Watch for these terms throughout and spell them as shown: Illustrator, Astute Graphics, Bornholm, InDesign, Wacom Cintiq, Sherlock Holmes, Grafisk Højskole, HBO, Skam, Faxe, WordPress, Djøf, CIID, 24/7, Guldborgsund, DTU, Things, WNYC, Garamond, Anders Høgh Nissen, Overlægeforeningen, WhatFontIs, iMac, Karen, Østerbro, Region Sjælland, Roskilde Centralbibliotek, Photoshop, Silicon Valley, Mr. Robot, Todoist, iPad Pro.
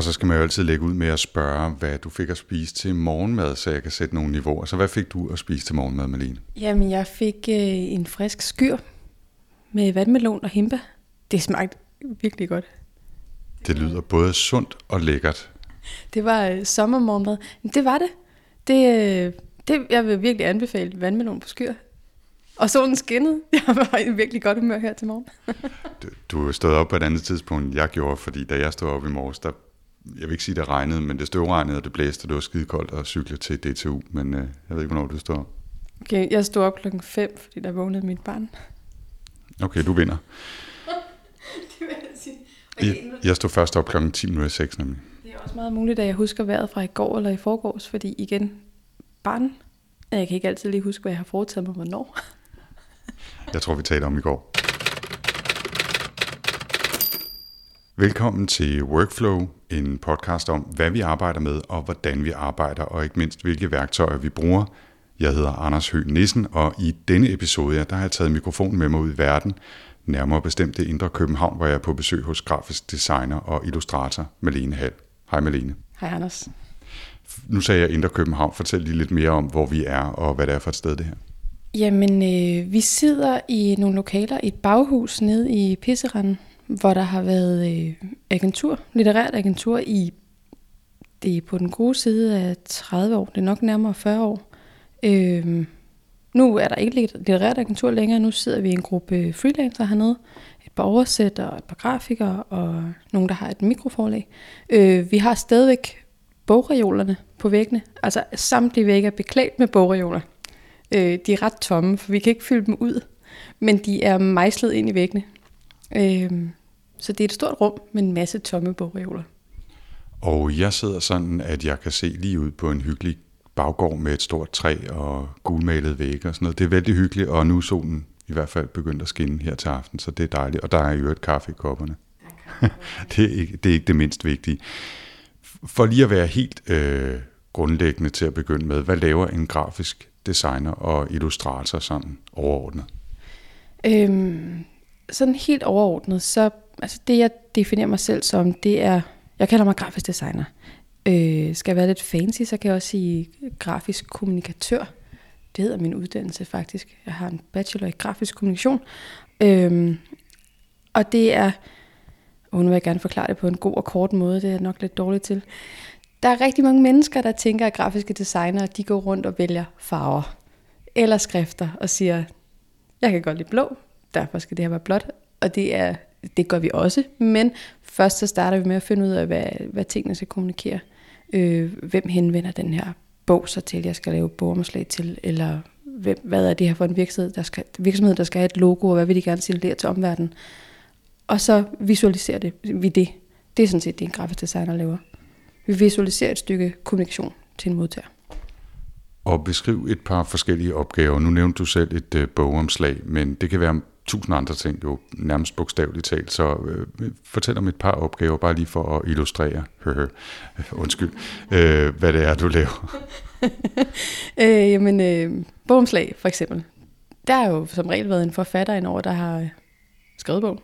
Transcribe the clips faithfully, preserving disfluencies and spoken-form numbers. Og så skal man jo altid lægge ud med at spørge, hvad du fik at spise til morgenmad, så jeg kan sætte nogle niveauer. Så hvad fik du at spise til morgenmad, Malene? Jamen, jeg fik øh, en frisk skyr med vandmelon og himba. Det smagte virkelig godt. Det lyder både sundt og lækkert. Det var øh, sommermorgenmad. Det var det. Det, øh, det. Jeg vil virkelig anbefale vandmelon på skyr. Og solen skinnede. Jeg var i virkelig godt humør her til morgen. du, du stod op på et andet tidspunkt, end jeg gjorde, fordi da jeg stod op i morges, der jeg vil ikke sige, det regnede, men det støvregnede, og det blæste, og det var skidekoldt at cykle til D T U, men øh, jeg ved ikke, hvornår du står op. Okay, jeg stod op klokken fem, fordi der vågnede mit barn. Okay, du vinder. Det vil jeg sige. Okay, nu... jeg, jeg stod først op klokken ti nul seks nemlig. Det er også meget muligt, at jeg husker vejret fra i går eller i forgårs, fordi igen, barn, jeg kan ikke altid lige huske, hvad jeg har foretaget mig, hvornår. Jeg tror, vi talte om i går. Velkommen til Workflow, en podcast om, hvad vi arbejder med og hvordan vi arbejder, og ikke mindst, hvilke værktøjer vi bruger. Jeg hedder Anders Høgh Nissen, og i denne episode, der har jeg taget mikrofonen med mig ud i verden, nærmere bestemt det indre København, hvor jeg er på besøg hos grafisk designer og illustrator Malene Hald. Hej Malene. Hej Anders. Nu sagde jeg indre København. Fortæl lige lidt mere om, hvor vi er og hvad det er for et sted, det her. Jamen, øh, vi sidder i nogle lokaler i et baghus nede i Pisseranden, hvor der har været agentur, litterært agentur i, det er på den gode side af tredive år, det er nok nærmere fyrre år. Øhm, nu er der ikke litterært agentur længere, nu sidder vi i en gruppe freelancer hernede, et par oversættere, et par grafikere og nogen, der har et mikroforlag. Øh, vi har stadigvæk bogreolerne på væggene, altså samtlige vægge er beklædt med bogreoler. Øh, de er ret tomme, for vi kan ikke fylde dem ud, men de er mejslet ind i væggene. Øh, Så det er et stort rum med en masse tomme bogreoler. Og jeg sidder sådan, at jeg kan se lige ud på en hyggelig baggård med et stort træ og gulmalede vægge og sådan noget. Det er vældig hyggeligt, og nu er solen i hvert fald begyndt at skinne her til aften, så det er dejligt. Og der er jo et kaffe i kopperne. Okay. det, er ikke, det er ikke det mindst vigtige. For lige at være helt øh, grundlæggende til at begynde med, hvad laver en grafisk designer og illustrator sådan overordnet? Øhm, sådan helt overordnet, så... Altså det, jeg definerer mig selv som, det er, jeg kalder mig grafisk designer. Øh, skal jeg være lidt fancy, så kan jeg også sige grafisk kommunikatør. Det hedder min uddannelse faktisk. Jeg har en bachelor i grafisk kommunikation. Øh, og det er, og nu vil jeg gerne forklare det på en god og kort måde, det er jeg nok lidt dårligt til. Der er rigtig mange mennesker, der tænker, at grafiske designere, de går rundt og vælger farver eller skrifter og siger, jeg kan godt lide blå, derfor skal det her være blåt. Og det er... Det gør vi også, men først så starter vi med at finde ud af, hvad, hvad tingene skal kommunikere. Øh, hvem henvender den her bog så til, jeg skal lave bogomslag til, eller hvem, hvad er det her for en virksomhed der, skal, virksomhed, der skal have et logo, og hvad vil de gerne signalere til omverdenen? Og så visualiserer det, vi det. Det er sådan set det, en grafisk designer laver. Vi visualiserer et stykke kommunikation til en modtager. Og beskriv et par forskellige opgaver. Nu nævnte du selv et øh, bogomslag, men det kan være... tusind andre ting jo, nærmest bogstaveligt talt, så øh, fortæl om et par opgaver, bare lige for at illustrere, undskyld, øh, hvad det er, du laver. øh, jamen, øh, bogomslag for eksempel. Der har jo som regel været en forfatter indover, der har skrevet bogen,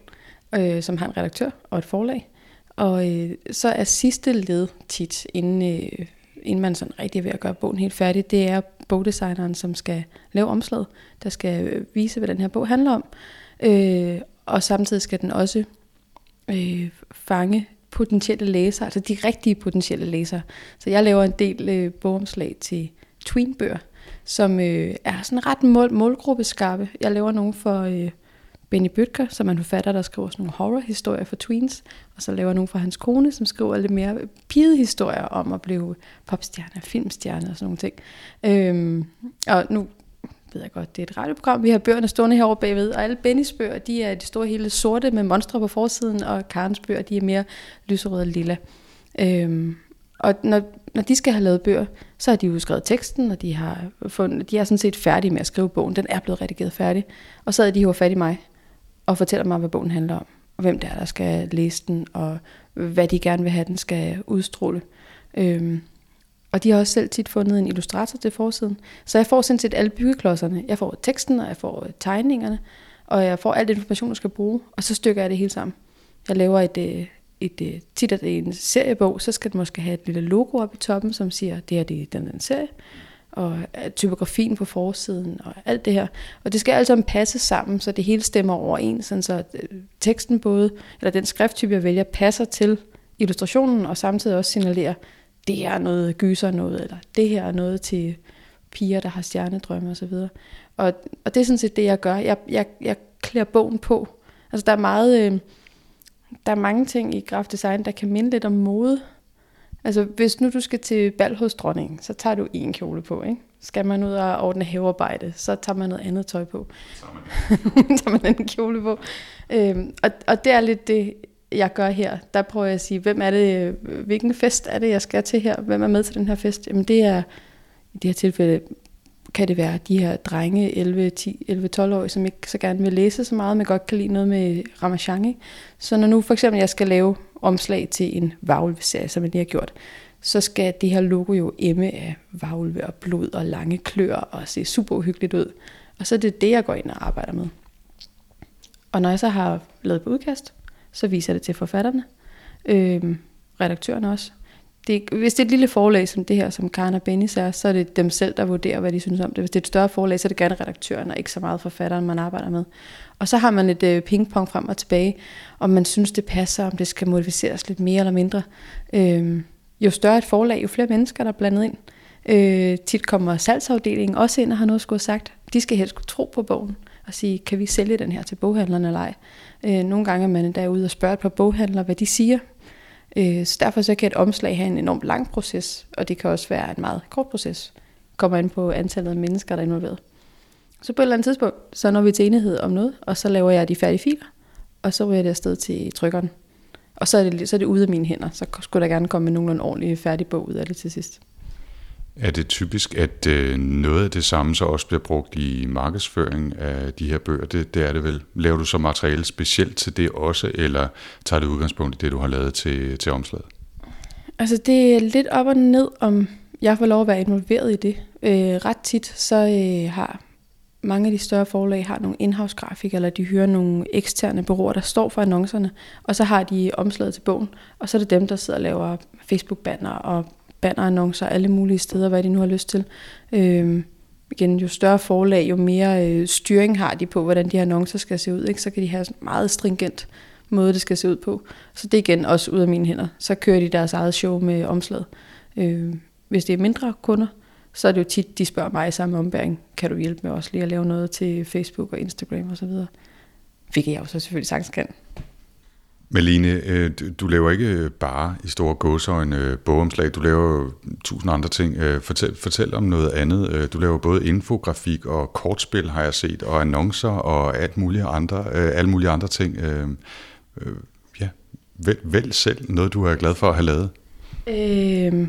øh, som har en redaktør og et forlag, og øh, så er sidste led tit, inden, øh, inden man sådan rigtig er ved at gøre bogen helt færdig, det er bogdesigneren, som skal lave omslaget, der skal vise, hvad den her bog handler om. Øh, og samtidig skal den også øh, fange potentielle læsere, altså de rigtige potentielle læsere. Så jeg laver en del øh, bogomslag til tweenbøger, som øh, er sådan ret mål- målgruppeskarpe. Jeg laver nogle for øh, Benny Bødger, som er en forfatter, der skriver sådan nogle horrorhistorier for tweens, og så laver nogle fra hans kone, som skriver lidt mere pigehistorier om at blive popstjerne, filmstjerne og sådan nogle ting. Øhm, og nu ved jeg godt, det er et radioprogram, vi har bøgerne stående herovre bagved, og alle Bennys bøger, de er det store hele sorte med monstre på forsiden, og Karens bøger, de er mere lyserøde og lilla. Øhm, og når, når de skal have lavet bøger, så har de jo skrevet teksten, og de, har fundet, de er sådan set færdige med at skrive bogen. Den er blevet redigeret færdig, og så er de hiver fat i mig og fortæller mig, hvad bogen handler om, og hvem det er, der skal læse den, og hvad de gerne vil have, den skal udstråle. Øhm, og de har også selv tit fundet en illustrator til forsiden, så jeg får sådan set alle byggeklodserne. Jeg får teksten, og jeg får tegningerne, og jeg får alt information, jeg skal bruge, og så stykker jeg det hele sammen. Jeg laver et, et, tit er det en seriebog, så skal den måske have et lille logo op i toppen, som siger, det her det er den, den serie, og typografien på forsiden, og alt det her. Og det skal altså passe sammen, så det hele stemmer overens, sådan så teksten både, eller den skrifttype, jeg vælger, passer til illustrationen, og samtidig også signalerer, det her er noget gyser noget, eller det her er noget til piger, der har stjernedrømme osv. Og, og det er sådan set det, jeg gør. Jeg, jeg, jeg klæder bogen på. Altså der er meget... Øh, der er mange ting i grafdesign, der kan minde lidt om mode. Altså hvis nu du skal til bal hos dronningen, så tager du en kjole på, ikke? Skal man ud og ordne havearbejde, så tager man noget andet tøj på. Så man. tager man en kjole på. Øhm, og, og det er lidt det, jeg gør her. Der prøver jeg at sige, hvem er det, hvilken fest er det, jeg skal til her? Hvem er med til den her fest? Jamen det er, i det her tilfælde kan det være de her drenge, elleve, ti, elleve, tolv år, som ikke så gerne vil læse så meget, men godt kan lide noget med Ramachan. Så når nu for eksempel jeg skal lave omslag til en varulveserie, som jeg lige har gjort, så skal det her logo jo emme af varulve og blod og lange klør og se super uhyggeligt ud. Og så er det det, jeg går ind og arbejder med. Og når jeg så har lavet på udkast, så viser jeg det til forfatterne, øh, redaktørerne også. Det, hvis det er et lille forlag som det her, som Karen og Benny siger, så er det dem selv, der vurderer, hvad de synes om det. Hvis det er et større forlag, så er det gerne redaktøren, og ikke så meget forfatteren, man arbejder med. Og så har man et øh, pingpong frem og tilbage, om man synes, det passer, om det skal modificeres lidt mere eller mindre. Øh, jo større et forlag, jo flere mennesker, der er blandet ind. Øh, tit kommer salgsafdelingen også ind og har noget skulle have sagt. De skal helst kunne tro på bogen og sige, kan vi sælge den her til boghandlerne eller ej? Øh, nogle gange er man derude og spørger et par boghandlere, hvad de siger. Så derfor så kan et omslag have en enormt lang proces, og det kan også være en meget kort proces. Kommer ind på antallet af mennesker, der er involveret. Så på et eller andet tidspunkt, så når vi til enighed om noget, og så laver jeg de færdige filer, og så ryger jeg det afsted til trykkeren. Og så er det, så er det ude af mine hænder, så skulle der gerne komme en nogenlunde ordentlig færdig bog ud af det til sidst. Er det typisk, at noget af det samme så også bliver brugt i markedsføring af de her bøger? Det, det er det vel. Laver du så materiale specielt til det også, eller tager det udgangspunkt i det, du har lavet til, til omslaget? Altså det er lidt op og ned, om jeg får lov at være involveret i det. Øh, ret tit så øh, har mange af de større forlag har nogle in-house grafikere, eller de hører nogle eksterne bureauer, der står for annoncerne, og så har de omslaget til bogen, og så er det dem, der sidder og laver Facebook-banner og bannerannoncer alle mulige steder, hvad de nu har lyst til. Øhm, igen, jo større forlag, jo mere øh, styring har de på, hvordan de her annoncer skal se ud, ikke? Så kan de have en meget stringent måde, det skal se ud på. Så det er igen også ud af mine hænder. Så kører de deres eget show med omslaget. Øhm, hvis det er mindre kunder, så er det jo tit, de spørger mig i samme ombæring, kan du hjælpe med også lige at lave noget til Facebook og Instagram osv.? Hvilket jeg jo så selvfølgelig sagtens kan. Malene, du laver ikke bare i store gåseøjne bogomslag, du laver tusind andre ting. Fortæl, fortæl om noget andet. Du laver både infografik og kortspil, har jeg set, og annoncer og alt mulige andre, alle mulige andre ting. Ja, vælg, vælg selv noget, du er glad for at have lavet. Øh,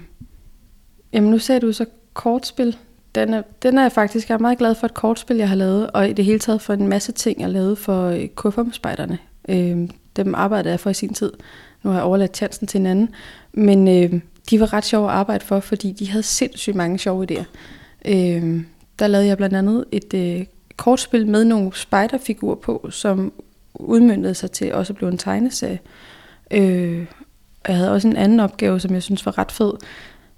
jamen nu sagde du så kortspil. Den er, den er jeg faktisk jeg er meget glad for et kortspil, jeg har lavet, og i det hele taget for en masse ting, jeg lavede for K F M-spejderne. Øh, Dem arbejdede jeg for i sin tid. Nu har jeg overladt tjansen til hinanden. Men øh, de var ret sjove at arbejde for, fordi de havde sindssygt mange sjove idéer. Øh, der lavede jeg blandt andet et øh, kortspil med nogle spejderfigurer på, som udmyndede sig til også at blive en tegneserie. Øh, jeg havde også en anden opgave, som jeg synes var ret fed.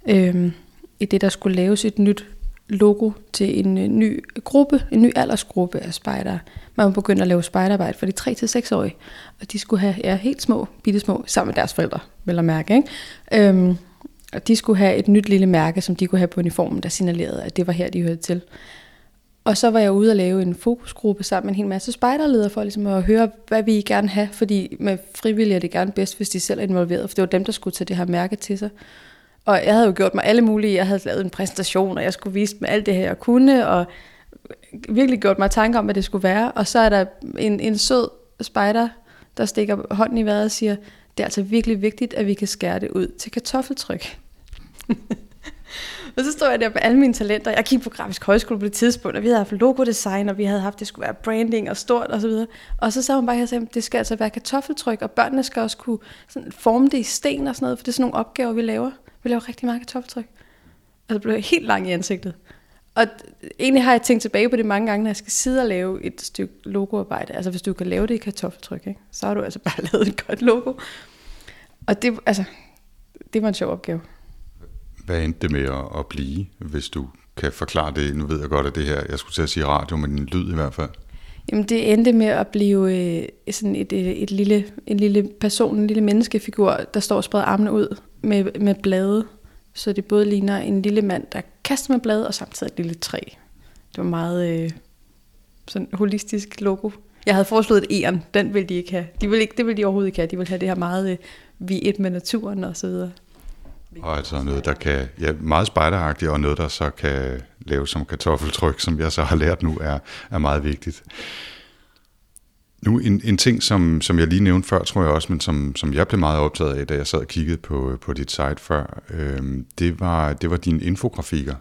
Øh, I det, der skulle laves et nyt logo til en øh, ny gruppe, en ny aldersgruppe af spejdere. Man var begyndt at lave spejderarbejde for de tre til seks årige, og de skulle have, ja, helt små, bittesmå, sammen med deres forældre, vel at mærke, ikke? Øhm, og de skulle have et nyt lille mærke, som de kunne have på uniformen, der signalerede, at det var her, de hørte til. Og så var jeg ude og lave en fokusgruppe sammen med en hel masse spejderledere, for ligesom at høre, hvad vi gerne have, fordi med frivillige er det gerne bedst, hvis de selv er involveret, for det var dem, der skulle tage det her mærke til sig. Og jeg havde jo gjort mig alle mulige, jeg havde lavet en præsentation, og jeg skulle vise dem alt det her, jeg kunne, og virkelig gjort mig tanker om, hvad det skulle være. Og så er der en, en sød spejder, der stikker hånden i vejret og siger, det er altså virkelig vigtigt, at vi kan skære det ud til kartoffeltryk. Og så stod jeg der med alle mine talenter. Jeg kiggede på Grafisk Højskole på det tidspunkt, og vi havde haft logodesign, og vi havde haft, det skulle være branding og stort og så videre. Og så sagde hun bare her og sagde, det skal altså være kartoffeltryk, og børnene skal også kunne sådan forme det i sten og sådan noget, for det er sådan nogle opgaver, vi laver. Vi laver rigtig meget kartoffeltryk. Og så blev jeg helt lang i ansigtet. Og egentlig har jeg tænkt tilbage på det mange gange, når jeg skal sidde og lave et stykke logoarbejde. Altså hvis du kan lave det i kartoffeltryk, ikke? Så har du altså bare lavet et godt logo. Og det, altså, det var en sjov opgave. Hvad endte det med at blive, hvis du kan forklare det? Nu ved jeg godt, at det her, jeg skulle til at sige radio, men en lyd i hvert fald. Jamen det endte med at blive øh, sådan et, et, et lille, en lille person, en lille menneskefigur, der står og spreder armene ud med, med blade. Så det både ligner en lille mand, der kaster med blade, og samtidig et lille træ. Det var meget øh, sådan holistisk logo. Jeg havde foreslået et æren, den ville de ikke have. De ville ikke, det ville de overhovedet ikke have. De ville have det her meget øh, vi er et med naturen og så videre. Og altså noget, der kan, ja, meget spejderagtigt, og noget, der så kan lave som kartoffeltryk, som jeg så har lært nu, er, er meget vigtigt. Nu en, en ting, som, som jeg lige nævnte før, tror jeg også, men som, som jeg blev meget optaget af, da jeg sad og kiggede på, på dit site før, øh, det, var, det var dine infografikker.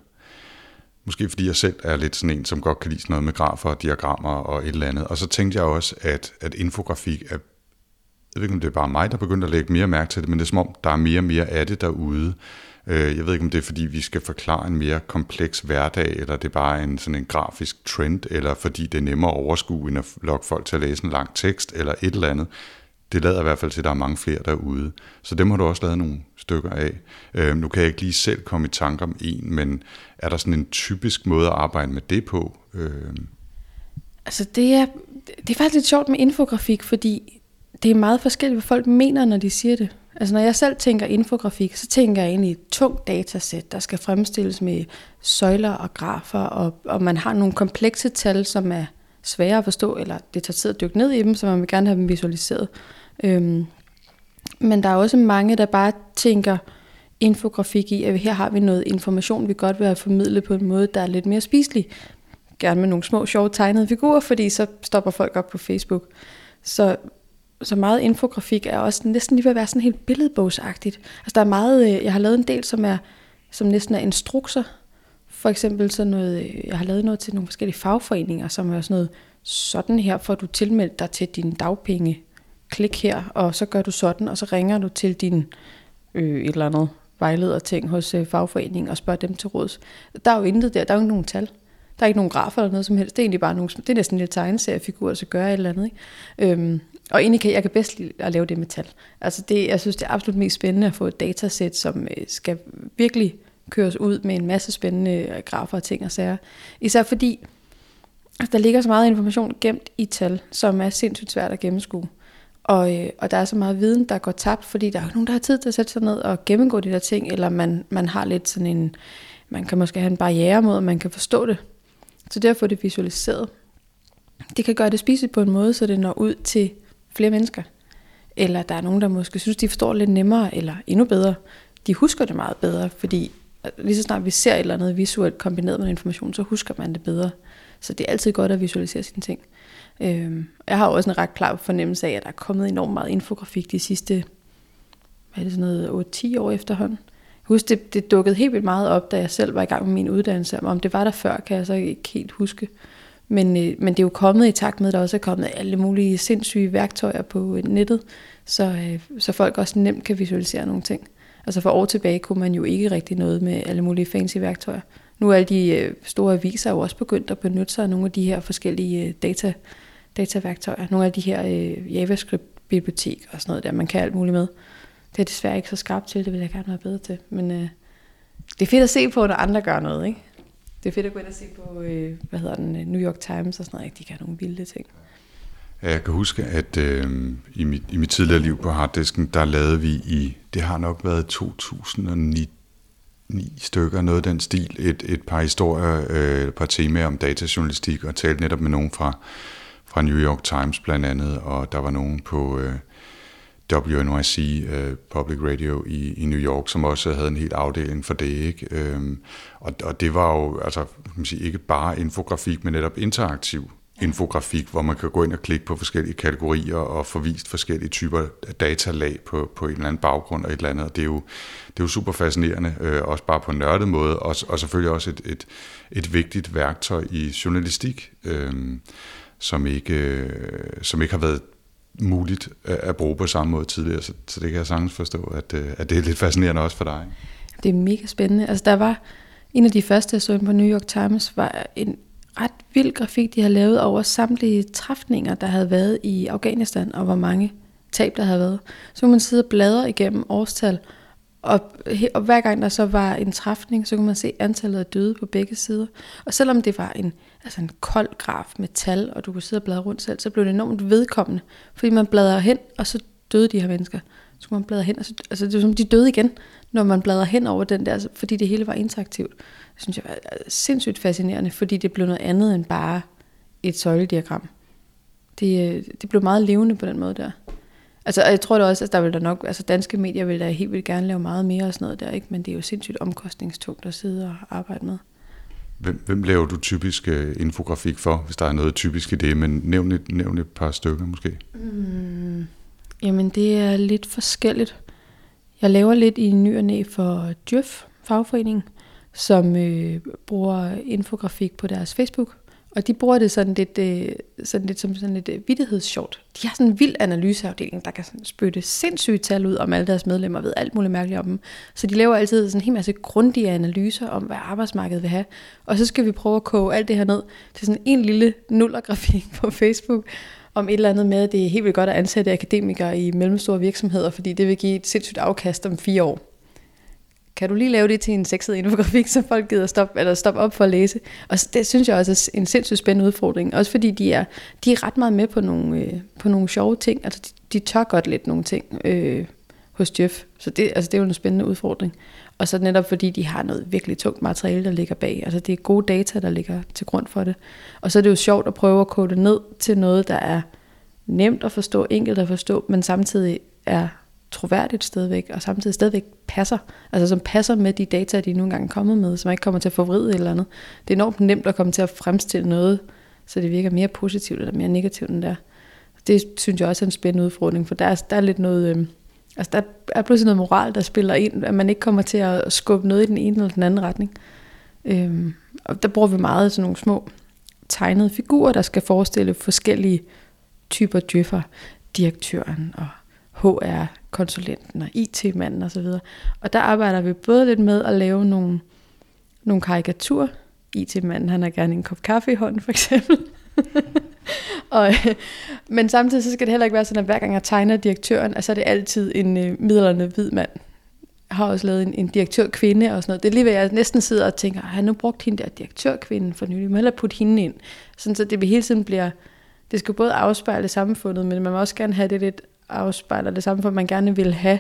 Måske fordi jeg selv er lidt sådan en, som godt kan lide sådan noget med grafer og diagrammer og et eller andet. Og så tænkte jeg også, at, at infografik er, jeg ved ikke, om det er bare mig, der begyndte at lægge mere mærke til det, men det er som om, der er mere og mere af det derude. Jeg ved ikke, om det er, fordi vi skal forklare en mere kompleks hverdag, eller det er bare en, sådan en grafisk trend, eller fordi det er nemmere at overskue, end at lokke folk til at læse en lang tekst, eller et eller andet. Det lader i hvert fald til, at der er mange flere derude. Så dem har du også lavet nogle stykker af. Nu kan jeg ikke lige selv komme i tanke om en, men er der sådan en typisk måde at arbejde med det på? Altså det er, det er faktisk lidt sjovt med infografik, fordi det er meget forskelligt, hvad folk mener, når de siger det. Altså når jeg selv tænker infografik, så tænker jeg egentlig et tungt datasæt, der skal fremstilles med søjler og grafer, og, og man har nogle komplekse tal, som er svære at forstå, eller det tager tid at dykke ned i dem, så man vil gerne have dem visualiseret. Øhm, men der er også mange, der bare tænker infografik i, at her har vi noget information, vi godt vil have formidlet på en måde, der er lidt mere spiselig. Gerne med nogle små, sjove tegnede figurer, fordi så stopper folk op på Facebook. Så... Så meget infografik er også næsten lige ved at være sådan helt billedbogsagtigt. Altså der er meget, jeg har lavet en del, som, er, som næsten er instrukser. For eksempel sådan noget, jeg har lavet noget til nogle forskellige fagforeninger, som er sådan noget, sådan her får du tilmeldt dig til dine dagpenge. Klik her, og så gør du sådan, og så ringer du til din øh, et eller andet vejlederting hos øh, fagforeningen og spørger dem til råds. Der er jo intet der, der er jo ikke nogen tal. Der er ikke nogen grafer eller noget som helst. Det er egentlig bare nogle, det er næsten en lille tegneseriefigur, så gør jeg et eller andet, ikke? Øhm, Og egentlig kan jeg kan bedst lide at lave det med tal. Altså det, jeg synes, det er absolut mest spændende at få et datasæt, som skal virkelig køres ud med en masse spændende grafer og ting og sager. Især fordi, der ligger så meget information gemt i tal, som er sindssygt svært at gennemskue. Og, og der er så meget viden, der går tabt, fordi der er jo nogen, der har tid til at sætte sig ned og gennemgå de der ting, eller man, man har lidt sådan en, man kan måske have en barriere mod, at man kan forstå det. Så derfor det visualiseret. Det kan gøre det spiseligt på en måde, så det når ud til flere mennesker, eller der er nogen, der måske synes, de forstår lidt nemmere, eller endnu bedre, de husker det meget bedre, fordi lige så snart vi ser et eller andet visuelt kombineret med information, så husker man det bedre. Så det er altid godt at visualisere sine ting. Jeg har også en ret klar fornemmelse af, at der er kommet enormt meget infografik de sidste, hvad er det, sådan noget, otte ti år efterhånden. Husk, det, det dukkede helt vildt meget op, da jeg selv var i gang med min uddannelse, om det var der før, kan jeg så ikke helt huske. Men, men det er jo kommet i takt med, at der også er kommet alle mulige sindssyge værktøjer på nettet, så, så folk også nemt kan visualisere nogle ting. Altså for år tilbage kunne man jo ikke rigtig noget med alle mulige fancy værktøjer. Nu er alle de store aviser jo også begyndt at benytte sig af nogle af de her forskellige data, dataværktøjer. Nogle af de her JavaScript-bibliotek og sådan noget der, man kan alt muligt med. Det er desværre ikke så skarpt til, det vil jeg gerne være bedre til. Men øh, det er fedt at se på, når andre gør noget, ikke? Det er fedt at gå ind og se på, hvad hedder den, New York Times og sådan noget. De kan have nogle vilde ting. Jeg kan huske, at øh, i, mit, i mit tidligere liv på Harddisken, der lavede vi i, det har nok været to tusind og ni stykker, noget af den stil, et, et par historier, øh, et par temaer om datajournalistik, og talte netop med nogen fra, fra New York Times blandt andet, og der var nogen på øh, W N Y C, uh, Public Radio i, i New York, som også havde en hel afdeling for det, ikke? Øhm, og, og det var jo altså, kan man sige, ikke bare infografik, men netop interaktiv infografik, hvor man kan gå ind og klikke på forskellige kategorier og få vist forskellige typer datalag på, på en eller anden baggrund og et eller andet. Og det er jo, det er jo super fascinerende, øh, også bare på en nørdet måde, og, og selvfølgelig også et, et, et vigtigt værktøj i journalistik, øh, som, ikke, øh, som ikke har været muligt at bruge på samme måde tidligere, så det kan jeg sagtens forstå, at, at det er lidt fascinerende også for dig. Det er mega spændende. Altså der var en af de første, jeg så på New York Times, var en ret vild grafik, de havde lavet over samtlige træfninger, der havde været i Afghanistan, og hvor mange tab, der havde været, så kunne man sidde og bladre igennem årstal, og, og hver gang der så var en træfning, så kunne man se antallet af døde på begge sider. Og selvom det var en, altså en kold graf med tal, og du kunne sidde og bladre rundt selv, så blev det enormt vedkommende, fordi man bladrer hen, og så døde de her mennesker. Så man bladrer hen, og så, altså det var som de døde igen, når man bladrer hen over den der, fordi det hele var interaktivt. Det synes jeg var sindssygt fascinerende, fordi det blev noget andet end bare et søjlediagram. Det, det blev meget levende på den måde der. Altså, jeg tror da også, at der vil der nok, altså danske medier vil da helt vildt gerne lave meget mere og sådan noget der, ikke? Men det er jo sindssygt omkostningstungt at sidde og arbejde med. Hvem, hvem laver du typisk uh, infografik for, hvis der er noget typisk i det? Men nævn et, nævn et par stykker måske. Mm, jamen, det er lidt forskelligt. Jeg laver lidt i ny og næ for Djøf Fagforeningen, som øh, bruger infografik på deres Facebook. Og de bruger det sådan lidt, øh, sådan lidt som sådan lidt øh, vittighedssjovt. De har sådan en vild analyseafdeling, der kan sådan spytte sindssygt tal ud om alle deres medlemmer, ved alt muligt mærkeligt om dem. Så de laver altid sådan en hel masse grundige analyser om, hvad arbejdsmarkedet vil have. Og så skal vi prøve at koge alt det her ned til sådan en lille nullergrafik på Facebook, om et eller andet med, at det er helt vildt godt at ansætte akademikere i mellemstore virksomheder, fordi det vil give et sindssygt afkast om fire år. Kan du lige lave det til en sexet infografik, så folk gider stoppe, eller stoppe op for at læse? Og det synes jeg også er en sindssygt spændende udfordring. Også fordi de er, de er ret meget med på nogle, øh, på nogle sjove ting. Altså de, de tør godt lidt nogle ting øh, hos Djøf. Så det, altså, det er jo en spændende udfordring. Og så netop fordi de har noget virkelig tungt materiale, der ligger bag. Altså det er gode data, der ligger til grund for det. Og så er det jo sjovt at prøve at kode det ned til noget, der er nemt at forstå, enkelt at forstå, men samtidig er troværdigt stadigvæk, og samtidig stadigvæk passer, altså som passer med de data, de nu engang er kommet med, som ikke kommer til at forvride eller andet. Det er enormt nemt at komme til at fremstille noget, så det virker mere positivt eller mere negativt end der. Det synes jeg også er en spændende udfordring, for der er, der er lidt noget, øh, altså der er pludselig noget moral, der spiller ind, at man ikke kommer til at skubbe noget i den ene eller den anden retning. Øh, og der bruger vi meget sådan nogle små tegnede figurer, der skal forestille forskellige typer djøffer, direktøren og H R-konsulenten og I T-manden osv. Og der arbejder vi både lidt med at lave nogle, nogle karikaturer. I T-manden, han har gerne en kop kaffe i hånden for eksempel. og, men samtidig så skal det heller ikke være sådan, at hver gang jeg tegner direktøren, altså er det altid en øh, midlerne hvid mand. Jeg har også lavet en, en direktørkvinde og sådan noget. Det er lige ved, jeg næsten sidder og tænker, har jeg nu brugt hende der direktørkvinden for nylig? Jeg må hellere putte hende ind. Sådan så det hele tiden bliver, det skal både afspejle samfundet, men man må også gerne have det lidt afspejler det samme, for man gerne vil have.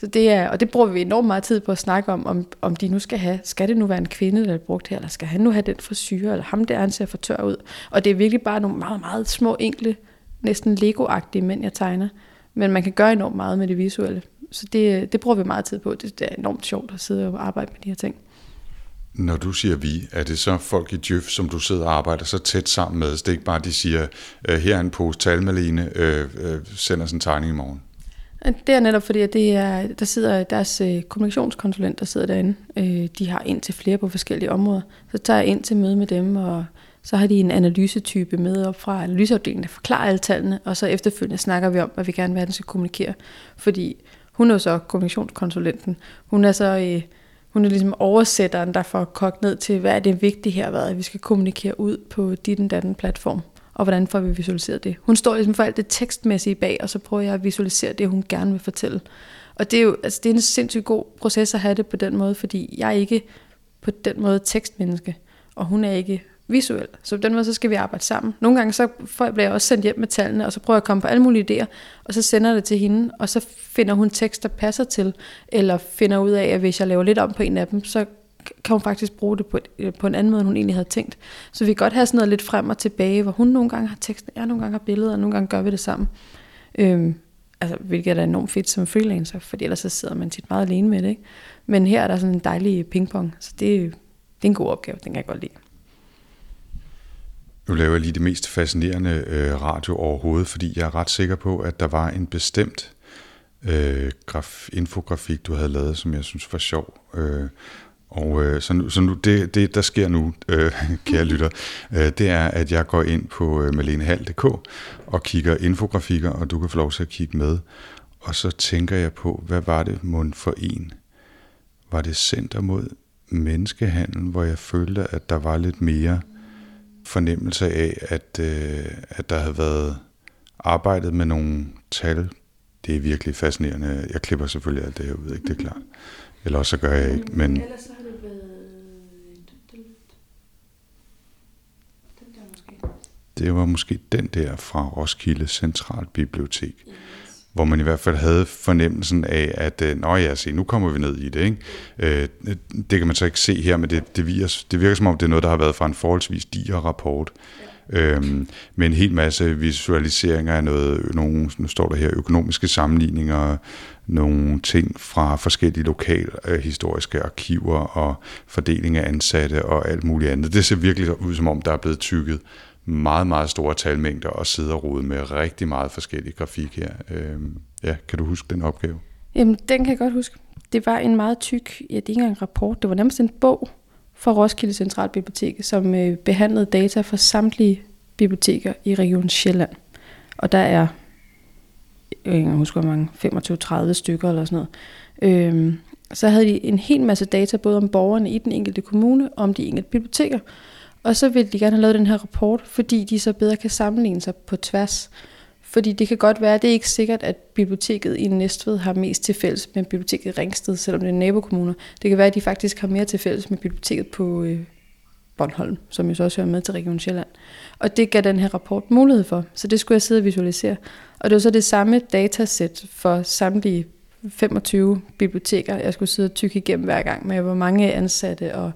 Så det er, og det bruger vi enormt meget tid på at snakke om, om, om de nu skal have, skal det nu være en kvinde, der er brugt her, eller skal han nu have den frisyre, eller ham der, han ser for tør ud. Og det er virkelig bare nogle meget, meget små, enkle, næsten Lego-agtige mænd, jeg tegner. Men man kan gøre enormt meget med det visuelle. Så det, det bruger vi meget tid på. Det, det er enormt sjovt at sidde og arbejde med de her ting. Når du siger vi, er det så folk i Djøf, som du sidder og arbejder så tæt sammen med? Så det er ikke bare, de siger, her er en pose tal, Malene, øh, øh, sender sådan en tegning i morgen. Det er netop fordi, at det er, der sidder deres øh, kommunikationskonsulent, der sidder derinde. Øh, de har ind til flere på forskellige områder. Så tager jeg ind til møde med dem, og så har de en analysetype med op fra analyseafdelingen, der forklarer alle tallene. Og så efterfølgende snakker vi om, hvad vi gerne vil have, den skal kommunikere. Fordi hun er så kommunikationskonsulenten. Hun er så... Øh, Hun er ligesom oversætteren, der får kogt ned til, hvad er det vigtige her, hvad vi skal kommunikere ud på dit og datten platform, og hvordan får vi visualiseret det. Hun står ligesom for alt det tekstmæssige bag, og så prøver jeg at visualisere det, hun gerne vil fortælle. Og det er jo altså, det er en sindssygt god proces at have det på den måde, fordi jeg er ikke på den måde tekstmenneske, og hun er ikke visuel. Så på den måde så skal vi arbejde sammen. Nogle gange så bliver jeg også sendt hjem med tallene, og så prøver jeg at komme på alle mulige idéer, og så sender det til hende, og så finder hun tekst, der passer til, eller finder ud af, at hvis jeg laver lidt om på en af dem, så kan hun faktisk bruge det på, et, på en anden måde, end hun egentlig havde tænkt. Så vi kan godt have sådan noget lidt frem og tilbage, hvor hun nogle gange har teksten, jeg nogle gange har billeder, og nogle gange gør vi det sammen. Øhm, altså, hvilket er da enormt fedt som freelancer, fordi ellers så sidder man tit meget alene med det, ikke? Men her er der sådan en dejlig pingpong, så det, det er en god opgave, den kan jeg godt lide. Nu laver jeg lige det mest fascinerende øh, radio overhovedet, fordi jeg er ret sikker på, at der var en bestemt øh, graf, infografik, du havde lavet, som jeg synes var sjov. Øh, og øh, så, nu, så nu, det, det, der sker nu, øh, kære lytter, øh, det er, at jeg går ind på øh, malene hald punktum d k og kigger infografikker, og du kan få lov til at kigge med. Og så tænker jeg på, hvad var det mund for en? Var det Center mod Menneskehandel, hvor jeg følte, at der var lidt mere fornemmelse af, at, øh, at der havde været arbejdet med nogle tal det er virkelig fascinerende. Jeg klipper selvfølgelig alt det her ud, ikke? Det er klart. Eller også så gør jeg ikke, men... Ellers så har det været... Den der måske. Det var måske den der fra Roskilde Centralbibliotek, yes. Hvor man i hvert fald havde fornemmelsen af, at nå ja, se, nu kommer vi ned i det, ikke? Øh, det kan man så ikke se her, men det, det, virker, det virker som om, det er noget, der har været fra en forholdsvis diger rapport. Ja. Øhm, med en hel masse visualiseringer af noget, nogle, nu står der her, økonomiske sammenligninger, nogle ting fra forskellige lokale øh, historiske arkiver og fordeling af ansatte og alt muligt andet. Det ser virkelig ud, som om der er blevet tygget meget, meget store talmængder og sidder og rodet med rigtig meget forskellig grafik her. Øhm, ja, kan du huske den opgave? Jamen, den kan jeg godt huske. Det var en meget tyk, ja, det er ikke engang en rapport, det var nærmest en bog fra Roskilde Centralbibliotek, som øh, behandlede data fra samtlige biblioteker i Region Sjælland. Og der er, jeg ikke husker hvor mange, femogtyve til tredive stykker eller sådan noget. Øhm, så havde de en hel masse data, både om borgerne i den enkelte kommune og om de enkelte biblioteker. Og så ville de gerne have lavet den her rapport, fordi de så bedre kan sammenligne sig på tværs. Fordi det kan godt være, at det er ikke sikkert, at biblioteket i Næstved har mest til fælles med biblioteket i Ringsted, selvom det er nabokommuner. Det kan være, at de faktisk har mere til fælles med biblioteket på øh, Bornholm, som jo så også hører med til Region Sjælland. Og det gav den her rapport mulighed for, så det skulle jeg sidde og visualisere. Og det var så det samme datasæt for samtlige femogtyve biblioteker, jeg skulle sidde og tykke igennem hver gang med, hvor mange ansatte, og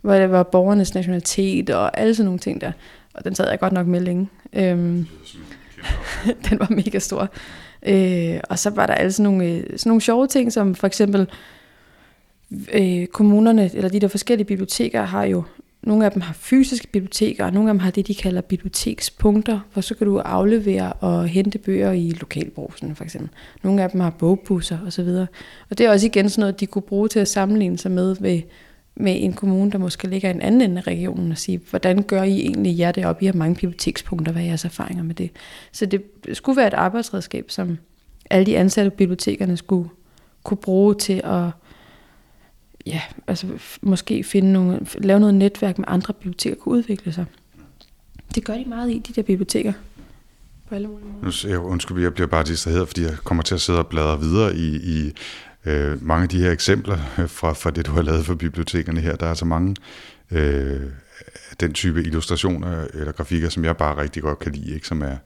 hvor det var borgernes nationalitet, og alle sådan nogle ting der. Og den sad jeg godt nok med længe. Øhm, Den var mega stor. Øh, og så var der altså nogle, sådan nogle sjove ting, som for eksempel øh, kommunerne, eller de der forskellige biblioteker har jo, nogle af dem har fysiske biblioteker, og nogle af dem har det, de kalder bibliotekspunkter, hvor så kan du aflevere og hente bøger i lokalbrugsen for eksempel. Nogle af dem har bogbusser osv. Og det er også igen sådan noget, de kunne bruge til at sammenligne sig med ved med en kommune, der måske ligger i en anden ende af regionen, og sige, hvordan gør I egentlig jer deroppe? I har mange bibliotekspunkter, hvad er jeres erfaringer med det? Så det skulle være et arbejdsredskab, som alle de ansatte bibliotekerne skulle kunne bruge til at ja, altså måske finde nogle, lave noget netværk med andre biblioteker, kunne udvikle sig. Det gør de meget i, de der biblioteker. På alle mulige måder. Jeg, undskyld, jeg bliver bare distraheret, fordi jeg kommer til at sidde og bladre videre i... i mange af de her eksempler fra, fra det, du har lavet for bibliotekerne her, der er så mange øh, den type illustrationer eller grafikker, som jeg bare rigtig godt kan lide, ikke? Som, er,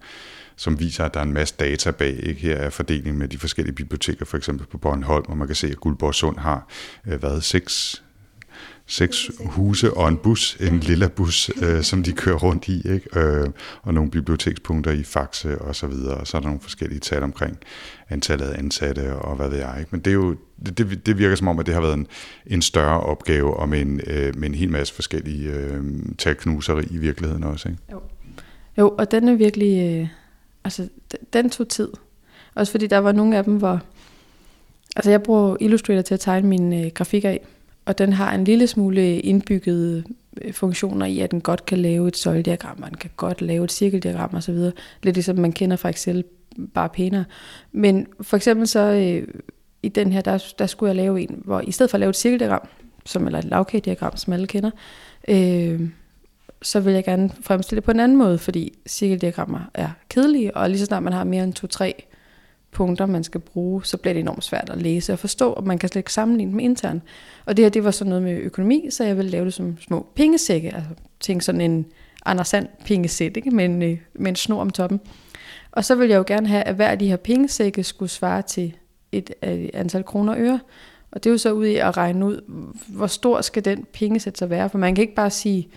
som viser, at der er en masse data bag. Ikke? Her er fordelingen med de forskellige biblioteker, for eksempel på Bornholm, og man kan se, at Guldborgsund har øh, været seks, seks huse og en bus, en lilla bus, øh, som de kører rundt i, ikke? Øh, og nogle bibliotekspunkter i Faxe og så videre, og så er der nogle forskellige tal omkring antallet af ansatte og hvad ved jeg, ikke? Men det er jo det, det virker som om, at det har været en, en større opgave og med en, øh, med en hel masse forskellige øh, talknuseri i virkeligheden også, ikke? Jo. Jo, og den er virkelig, øh, altså den tog tid, også fordi der var nogle af dem, hvor altså jeg bruger Illustrator til at tegne mine øh, grafikker i. Og den har en lille smule indbyggede funktioner i, at den godt kan lave et søjlediagram, og den kan godt lave et cirkeldiagram osv. Lidt ligesom man kender fra Excel, bare pænere. Men for eksempel så øh, i den her, der, der skulle jeg lave en, hvor i stedet for at lave et cirkeldiagram, som, eller et lavkagediagram, som alle kender, øh, så vil jeg gerne fremstille det på en anden måde, fordi cirkeldiagrammer er kedelige, og lige så snart man har mere end to-tre punkter, man skal bruge, så bliver det enormt svært at læse og forstå, og man kan slet ikke sammenligne dem internt. Og det her, det var sådan noget med økonomi, så jeg ville lave det som små pengesække, altså tænk sådan en Anders Sand pengesæt, ikke? Med, en, med en snor om toppen. Og så ville jeg jo gerne have, at hver af de her pengesække skulle svare til et antal kroner og øre, og det er jo så ud i at regne ud, hvor stor skal den pengesæt så være, for man kan ikke bare sige,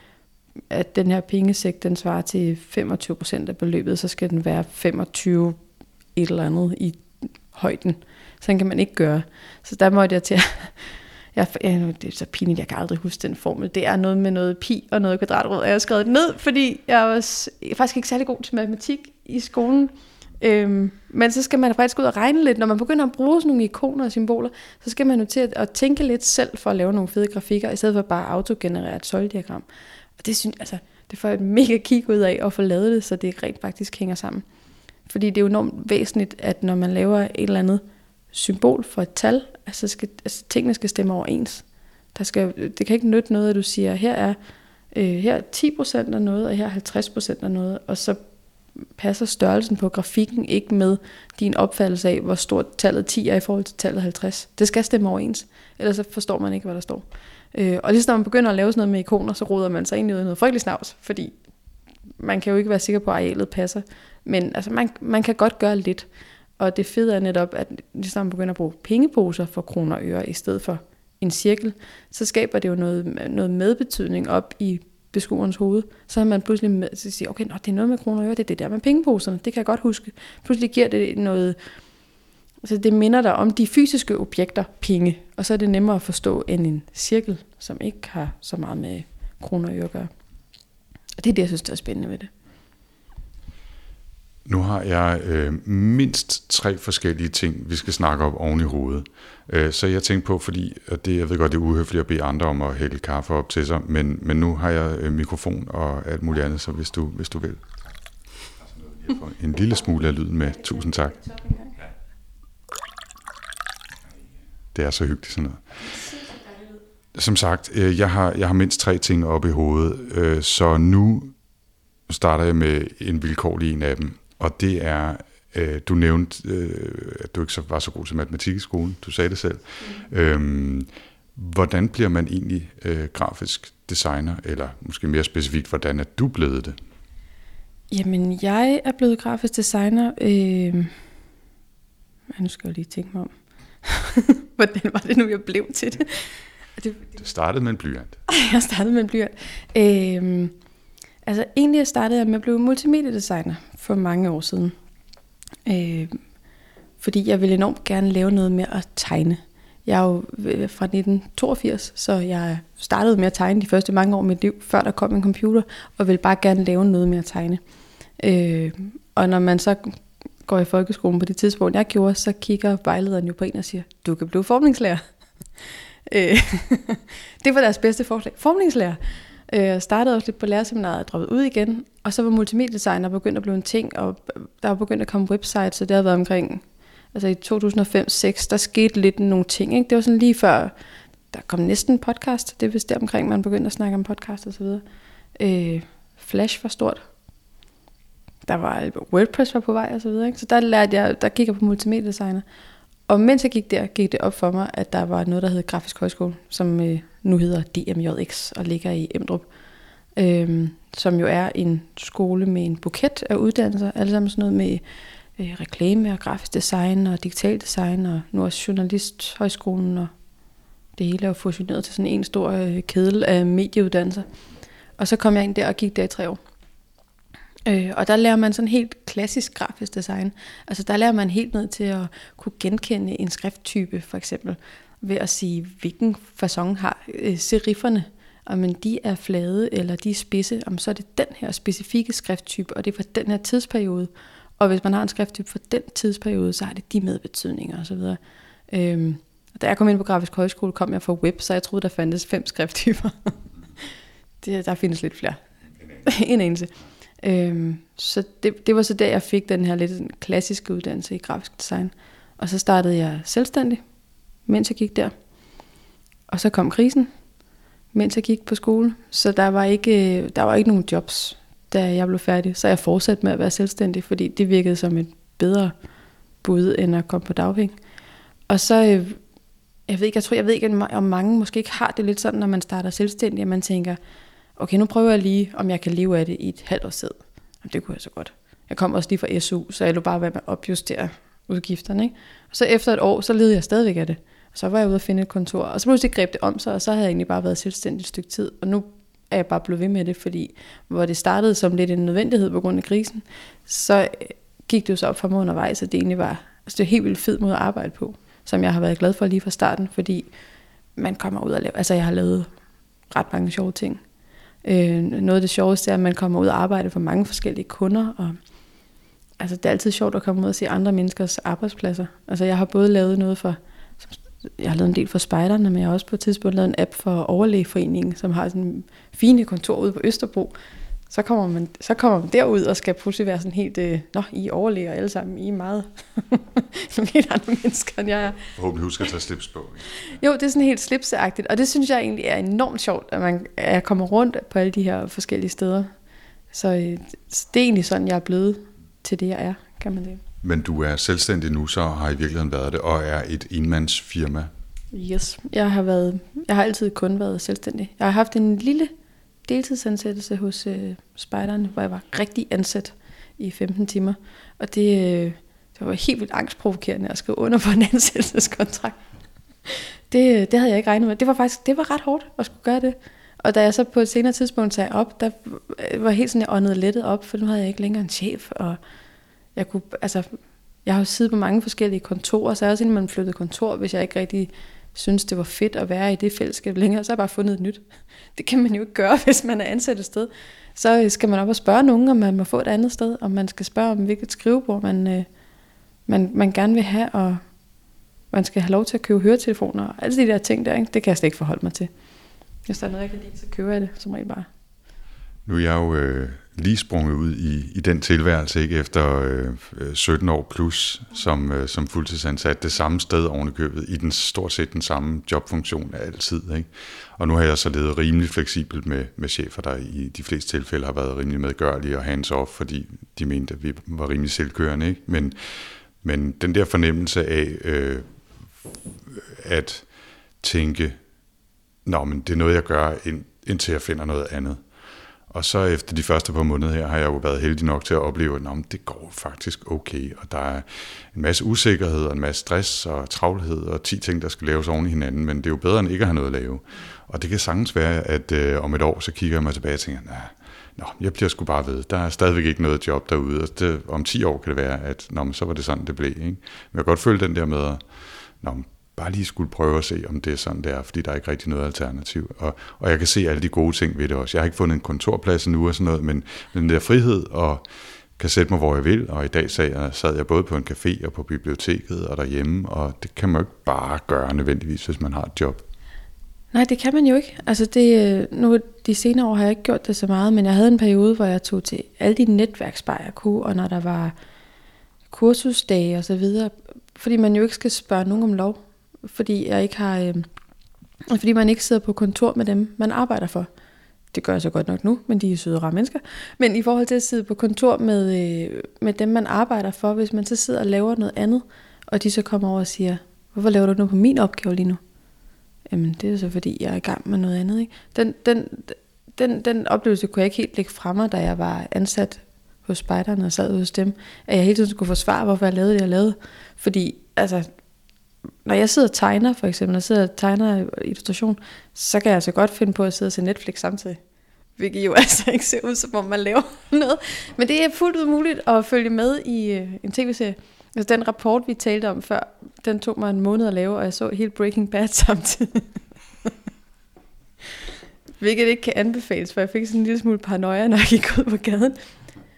at den her pengesæk, den svarer til femogtyve procent af beløbet, så skal den være femogtyve et eller andet i højden. Sådan kan man ikke gøre. Så der måtte jeg til at... Jeg, jeg, det er så pinligt, jeg kan aldrig huske den formel. Det er noget med noget pi og noget kvadratrod, og jeg har skrevet det ned, fordi jeg var faktisk ikke særlig god til matematik i skolen. Øhm, men så skal man faktisk ud og regne lidt. Når man begynder at bruge sådan nogle ikoner og symboler, så skal man jo til at, at tænke lidt selv for at lave nogle fede grafikker, i stedet for bare at autogenerere et søjlediagram. Og det synes altså, det får jeg et mega kig ud af at få lavet det, så det rent faktisk hænger sammen. Fordi det er jo enormt væsentligt, at når man laver et eller andet symbol for et tal, altså, skal, altså tingene skal stemme overens. Der skal, det kan ikke nytte noget, at du siger, her er, øh, her er ti procent af noget, og her er halvtreds procent af noget, og så passer størrelsen på grafikken ikke med din opfattelse af, hvor stort tallet ti er i forhold til tallet halvtreds. Det skal stemme overens, ellers så forstår man ikke, hvad der står. Øh, og lige så når man begynder at lave sådan noget med ikoner, så roder man sig egentlig ud i noget frygteligt snavs, fordi man kan jo ikke være sikker på, at arealet passer. Men altså, man, man kan godt gøre lidt. Og det fede er netop, at lige så når man begynder at bruge pengeposer for kroner og øre i stedet for en cirkel, så skaber det jo noget, noget medbetydning op i beskuerens hoved. Så har man pludselig sige, okay, nå, det er noget med kroner og øre, det er det der med pengeposerne, det kan jeg godt huske. Pludselig giver det noget, altså det minder dig om de fysiske objekter, penge, og så er det nemmere at forstå end en cirkel, som ikke har så meget med kroner og øre at gøre. Og det er det, jeg synes, det er spændende ved det. Nu har jeg øh, mindst tre forskellige ting, vi skal snakke om oven i hovedet. Øh, så jeg tænkte på, fordi at det, jeg ved godt, det er uhøfligt at bede andre om at hælde kaffe op til sig, men, men nu har jeg øh, mikrofon og alt muligt andet, så hvis du, hvis du vil. En lille smule af lyden med. Tusind tak. Det er så hyggeligt sådan noget. Som sagt, øh, jeg, har, jeg har mindst tre ting op i hovedet, øh, så nu starter jeg med en vilkårlig en af dem. Og det er, øh, du nævnte, øh, at du ikke var så god til matematik i skolen. Du sagde det selv. Mm. Øhm, hvordan bliver man egentlig øh, grafisk designer? Eller måske mere specifikt, hvordan er du blevet det? Jamen, jeg er blevet grafisk designer. Øh... Nu skal jeg lige tænke mig om. Hvordan var det nu, jeg blev til det? det... Du startede med en blyant. Jeg startede med en blyant. Øh... Altså egentlig startede jeg med at blive multimediedesigner for mange år siden. Øh, fordi jeg ville enormt gerne lave noget med at tegne. Jeg er jo fra nitten toogfirs, så jeg startede med at tegne de første mange år af mit liv, før der kom en computer, og ville bare gerne lave noget med at tegne. Øh, og når man så går i folkeskolen på det tidspunkt, jeg gjorde, så kigger vejlederen jo på en og siger, du kan blive formningslærer. øh, det var deres bedste forslag. Formningslærer. Jeg startede også lidt på lærerseminaret og droppede ud igen, og så var multimediedesigner begyndt at blive en ting, og der var begyndt at komme websites, så det havde været omkring, altså i to tusind og fem til seks, der skete lidt nogle ting, ikke? Det var sådan lige før, der kom næsten podcast, det er vist der omkring, man begyndte at snakke om podcast og så videre. Øh, Flash var stort, der var WordPress var på vej og så videre, ikke? Så der lærte jeg, der gik jeg på multimediedesigner, og mens jeg gik der, gik det op for mig, at der var noget, der hed Grafisk Højskole, som øh, nu hedder D M J X og ligger i Emdrup, øh, som jo er en skole med en buket af uddannelser, alle sammen sådan noget med øh, reklame og grafisk design og digital design, og nu også Journalisthøjskolen, og det hele er jo fusioneret til sådan en stor øh, kedel af medieuddannelser. Og så kom jeg ind der og gik der i tre år. Øh, og der lærer man sådan helt klassisk grafisk design. Altså der lærer man helt ned til at kunne genkende en skrifttype, for eksempel, ved at sige, hvilken facon har øh, serifferne. Og men de er flade, eller de er spidse. Om så er det den her specifikke skrifttype, og det er for den her tidsperiode. Og hvis man har en skrifttype for den tidsperiode, så har det de medbetydninger osv. Øh, da jeg kom ind på Grafisk Højskole, kom jeg fra web, så jeg troede, der fandtes fem skrifttyper. det, der findes lidt flere. en eneste. Øhm, så det, det var så der, jeg fik den her lidt klassiske uddannelse i grafisk design. Og så startede jeg selvstændig, mens jeg gik der. Og så kom krisen, mens jeg gik på skole. Så der var ikke, der var ikke nogen jobs, da jeg blev færdig. Så jeg fortsatte med at være selvstændig, fordi det virkede som et bedre bud, end at komme på dagpenge. Og så, jeg ved ikke, jeg tror, jeg ved ikke, om mange måske ikke har det lidt sådan, når man starter selvstændig, at man tænker, okay, nu prøver jeg lige, om jeg kan leve af det i et halvt års tid. Jamen, det kunne jeg så godt. Jeg kom også lige fra S U, så jeg lå bare være med at opjustere udgifterne. Ikke? Og så efter et år, så levede jeg stadigvæk af det. Og så var jeg ude at finde et kontor, og så pludselig greb det om sig, og så havde jeg egentlig bare været selvstændig et stykke tid. Og nu er jeg bare blevet ved med det, fordi hvor det startede som lidt en nødvendighed på grund af krisen, så gik det jo så op for mig undervejs, at det egentlig var, altså det var helt vildt fed måde at arbejde på, som jeg har været glad for lige fra starten, fordi man kommer ud og laver, altså jeg har lavet ret mange sjove ting. Øh, noget af det sjoveste er, at man kommer ud og arbejder for mange forskellige kunder, og altså, det er altid sjovt at komme ud og se andre menneskers arbejdspladser. Altså, jeg har både lavet noget for, jeg har lavet en del for spejderne, men jeg har også på et tidspunkt lavet en app for Overlægeforeningen, som har sådan fine kontor ude på Østerbro. Så kommer man, så kommer man derud og skal pludselig være sådan helt, øh, nå, I overlæger alle sammen, I er meget nogle helt andre mennesker, end jeg er. Forhåbentlig husker at tage slips på. Ikke? Jo, det er sådan helt slipseagtigt, og det synes jeg egentlig er enormt sjovt, at man at jeg kommer rundt på alle de her forskellige steder. Så øh, det er egentlig sådan, jeg er blevet til det, jeg er, kan man sige. Men du er selvstændig nu, så har i virkeligheden været det, og er et enmandsfirma. Yes, jeg har, været, jeg har altid kun været selvstændig. Jeg har haft en lille deltidsansættelse hos øh, spejderen, hvor jeg var rigtig ansat i femten timer. Og det, øh, det var helt vildt angstprovokerende at skrive under på en ansættelseskontrakt. Det, det havde jeg ikke regnet med. Det var faktisk det var ret hårdt at skulle gøre det. Og da jeg så på et senere tidspunkt sagde op, der var helt sådan, jeg åndede lettet op, for nu havde jeg ikke længere en chef. Og jeg kunne, altså, jeg har jo siddet på mange forskellige kontorer, så jeg også inden man flyttede kontor, hvis jeg ikke rigtig synes det var fedt at være i det fællesskab længere, så har jeg bare fundet et nyt. Det kan man jo ikke gøre, hvis man er ansat et sted. Så skal man op og spørge nogen, om man må få et andet sted, og man skal spørge om, hvilket skrivebord man, man, man gerne vil have, og man skal have lov til at købe høretelefoner, og alle de der ting der, ikke? Det kan jeg slet ikke forholde mig til. Hvis der er noget, jeg kan lide, så køber jeg det som regel bare. Nu er jeg jo øh, lige sprunget ud i, i den tilværelse, ikke? Efter øh, sytten år plus, som, øh, som fuldtidsansat det samme sted oven i købet, i den, stort set den samme jobfunktion af altid. Ikke? Og nu har jeg så levet rimelig fleksibelt med, med chefer, der i de fleste tilfælde har været rimelig medgørlige og hands-off, fordi de mente, at vi var rimelig selvkørende. Ikke? Men, men den der fornemmelse af øh, at tænke, nå, men det er noget, jeg gør, indtil jeg finder noget andet. Og så efter de første par måneder her, har jeg jo været heldig nok til at opleve, at nå, men det går faktisk okay. Og der er en masse usikkerhed, og en masse stress, og travlhed, og ti ting, der skal laves oven i hinanden. Men det er jo bedre, end ikke at have noget at lave. Og det kan sagtens være, at øh, om et år, så kigger jeg mig tilbage og tænker, nej, nå, jeg bliver sgu bare ved. Der er stadigvæk ikke noget job derude. Og det, om ti år kan det være, at nå, men så var det sådan, det blev. Ikke? Men jeg kan godt føle den der med, at nå, bare lige skulle prøve at se, om det er sådan, det er, fordi der er ikke rigtig noget alternativ. Og, og jeg kan se alle de gode ting ved det også. Jeg har ikke fundet en kontorplads endnu og sådan noget, men den der frihed og kan sætte mig, hvor jeg vil. Og i dag sad jeg, sad jeg både på en café og på biblioteket og derhjemme, og det kan man jo ikke bare gøre nødvendigvis, hvis man har et job. Nej, det kan man jo ikke. Altså det, nu de senere år har jeg ikke gjort det så meget, men jeg havde en periode, hvor jeg tog til alle de netværksbarer, jeg kunne, og når der var kursusdage og så videre, fordi man jo ikke skal spørge nogen om lov. Fordi jeg ikke har, øh, fordi man ikke sidder på kontor med dem, man arbejder for. Det gør jeg så godt nok nu, men de er søde og rare mennesker. Men i forhold til at sidde på kontor med, øh, med dem, man arbejder for, hvis man så sidder og laver noget andet, og de så kommer over og siger, hvorfor laver du nu på min opgave lige nu? Jamen, det er så fordi, jeg er i gang med noget andet. Ikke? Den, den, den, den oplevelse kunne jeg ikke helt lægge fra mig, da jeg var ansat hos spejderne og sad hos dem, at jeg hele tiden skulle forsvare, hvorfor jeg lavede det, jeg lavede. Fordi, altså... Når jeg sidder og tegner, for eksempel, når jeg sidder og tegner illustration, så kan jeg altså godt finde på at sidde og se Netflix samtidig. Hvilket jo altså ikke ser ud, som om man laver noget. Men det er fuldt ud muligt at følge med i en tv-serie. Altså den rapport, vi talte om før, den tog mig en måned at lave, og jeg så helt Breaking Bad samtidig. Hvilket ikke kan anbefales, for jeg fik sådan en lille smule paranoia, når jeg gik ud på gaden.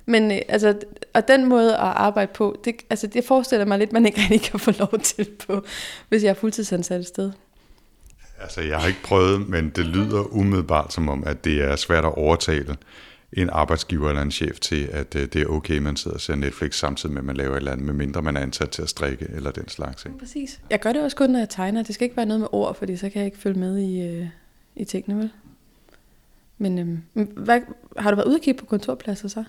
Men altså, og den måde at arbejde på, det, altså, det forestiller mig lidt, man ikke rigtig kan få lov til på, hvis jeg er fuldtidsansat et sted. Altså, jeg har ikke prøvet, men det lyder umiddelbart som om, at det er svært at overtale en arbejdsgiver eller en chef til, at det er okay, man sidder og ser Netflix samtidig med, at man laver et eller andet, medmindre man er ansat til at strikke eller den slags. Ikke? Præcis. Jeg gør det også kun, når jeg tegner. Det skal ikke være noget med ord, fordi så kan jeg ikke følge med i, i tingene, vel? Men øhm, hvad, har du været ude og kigge på kontorpladser så?